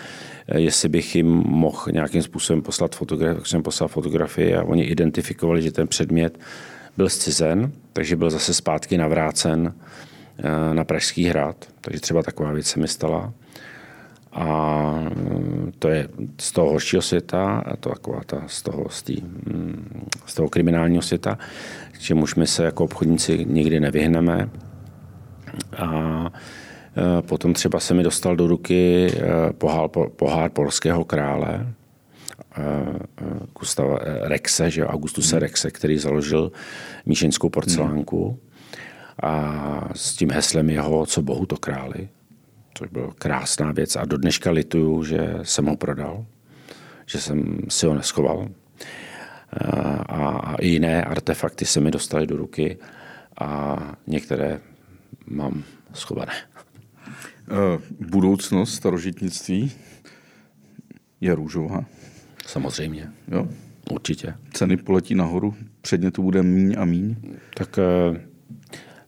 jestli bych jim mohl nějakým způsobem poslat fotografii, tak jsem poslal fotografii a oni identifikovali, že ten předmět byl zcizen, takže byl zase zpátky navrácen na Pražský hrad, takže třeba taková věc se mi stala. A to je z toho horšího světa, a to taková ta, z, toho, z, tý, z toho kriminálního světa, čemuž my se jako obchodníci nikdy nevyhneme. A Potom třeba se mi dostal do ruky pohár, pohár polského krále Gustava Rexe, že Augustusa Rexe, který založil míšeňskou porcelánku a s tím heslem jeho co bohu to králi, což byla krásná věc a do dneška lituju, že jsem ho prodal, že jsem si ho neschoval. A, a i jiné artefakty se mi dostaly do ruky a některé mám schované. Budoucnost starožitnictví je růžová. Samozřejmě. Jo? Určitě. Ceny poletí nahoru, předmětů bude míň a míň. Tak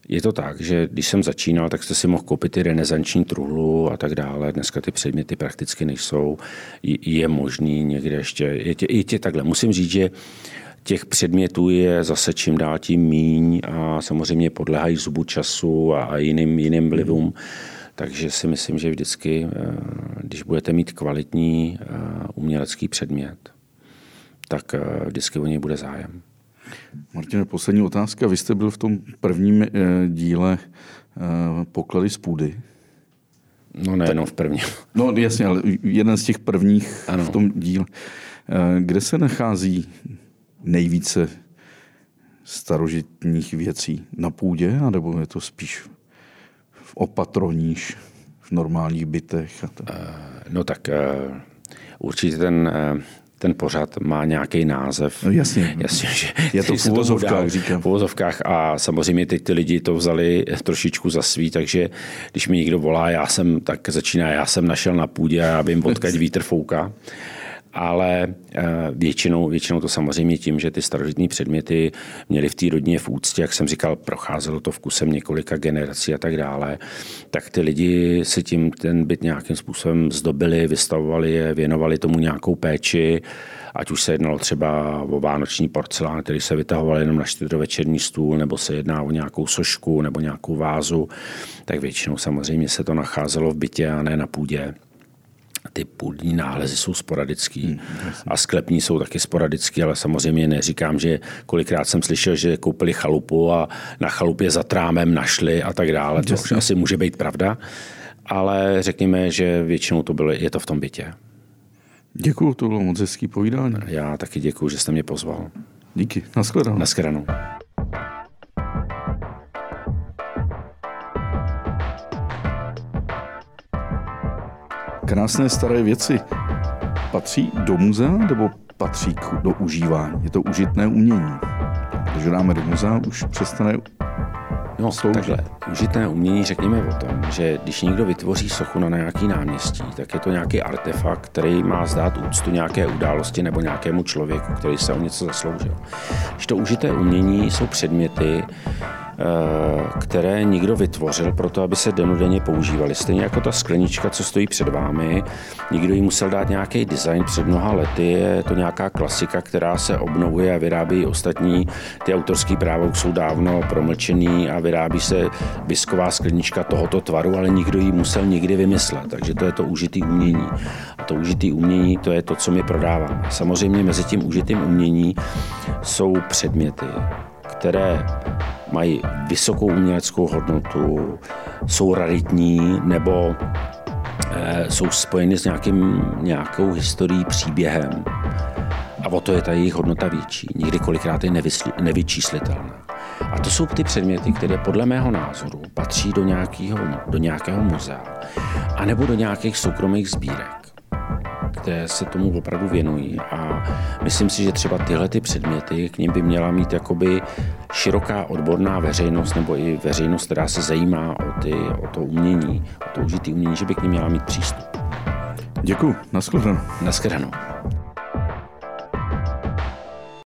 je to tak, že když jsem začínal, tak jste si mohl koupit i renesanční truhlu a tak dále. Dneska ty předměty prakticky nejsou. Je možný někde ještě. Je tě, je tě takhle. Musím říct, že těch předmětů je zase čím dál tím míň a samozřejmě podléhají zubu času a jiným, jiným vlivům. Takže si myslím, že vždycky, když budete mít kvalitní umělecký předmět, tak vždycky o něj bude zájem. Martine, poslední otázka. Vy jste byl v tom prvním díle Poklady z půdy. No ne, jenom v prvním. No jasně, ale jeden z těch prvních ano. v tom díle. Kde se nachází nejvíce starožitních věcí? Na půdě, anebo je to spíš v opatroníž, v normálních bytech? A tak? No tak určitě ten... Ten pořad má nějaký název. No jasně. Jasně, že je to v uvozovkách, říkám. V uvozovkách a samozřejmě teď ty lidi to vzali trošičku za svý, takže když mi někdo volá, já jsem, tak začíná, já jsem našel na půdě a já vím, odkud vítr fouká. Ale většinou, většinou to samozřejmě tím, že ty starožitní předměty měly v té rodině v úctě, jak jsem říkal, procházelo to vkusem několika generací a tak dále, tak ty lidi si tím ten byt nějakým způsobem zdobili, vystavovali je, věnovali tomu nějakou péči, ať už se jednalo třeba o vánoční porcelán, který se vytahoval jenom na štědrovečerní stůl, nebo se jedná o nějakou sošku nebo nějakou vázu, tak většinou samozřejmě se to nacházelo v bytě a ne na půdě. Ty půdní nálezy jsou sporadický hmm, a sklepní jsou taky sporadický, ale samozřejmě neříkám, že kolikrát jsem slyšel, že koupili chalupu a na chalupě za trámem našli a tak dále. To už asi může být pravda, ale řekněme, že většinou to bylo, je to v tom bytě. Děkuju, to bylo moc hezký povídání. Já taky děkuju, že jste mě pozval. Díky, nashledanou. Nashledanou. Krásné staré věci patří do muzea nebo patří k, do užívání? Je to užitné umění. Když dáme do muzea, už přestane no, takhle. Užitné umění řekněme o tom, že když někdo vytvoří sochu na nějaký náměstí, tak je to nějaký artefakt, který má zdát úctu nějaké události nebo nějakému člověku, který se o něco zasloužil. Když to užité umění jsou předměty, které nikdo vytvořil proto, aby se denodenně používaly. Stejně jako ta sklenička, co stojí před vámi, nikdo jí musel dát nějaký design před mnoha lety, je to nějaká klasika, která se obnovuje a vyrábí ostatní. Ty autorský práva jsou dávno promlčený a vyrábí se bisková sklenička tohoto tvaru, ale nikdo ji musel nikdy vymyslet, takže to je to užitý umění. A to užitý umění, to je to, co my prodáváme. Samozřejmě mezi tím užitým umění jsou předměty, které mají vysokou uměleckou hodnotu, jsou raritní nebo e, jsou spojeny s nějakým, nějakou historií, příběhem. A o to je ta jejich hodnota větší. Někdy kolikrát je nevysli, nevyčíslitelná. A to jsou ty předměty, které podle mého názoru patří do nějakého, do nějakého muzea anebo do nějakých soukromých sbírek, které se tomu opravdu věnují. A myslím si, že třeba tyhle ty předměty k nim by měla mít jakoby široká odborná veřejnost nebo i veřejnost, která se zajímá o, ty, o to umění, o to užitý umění, že by k nim měla mít přístup. Děkuju. Naschledanou. Naschledanou.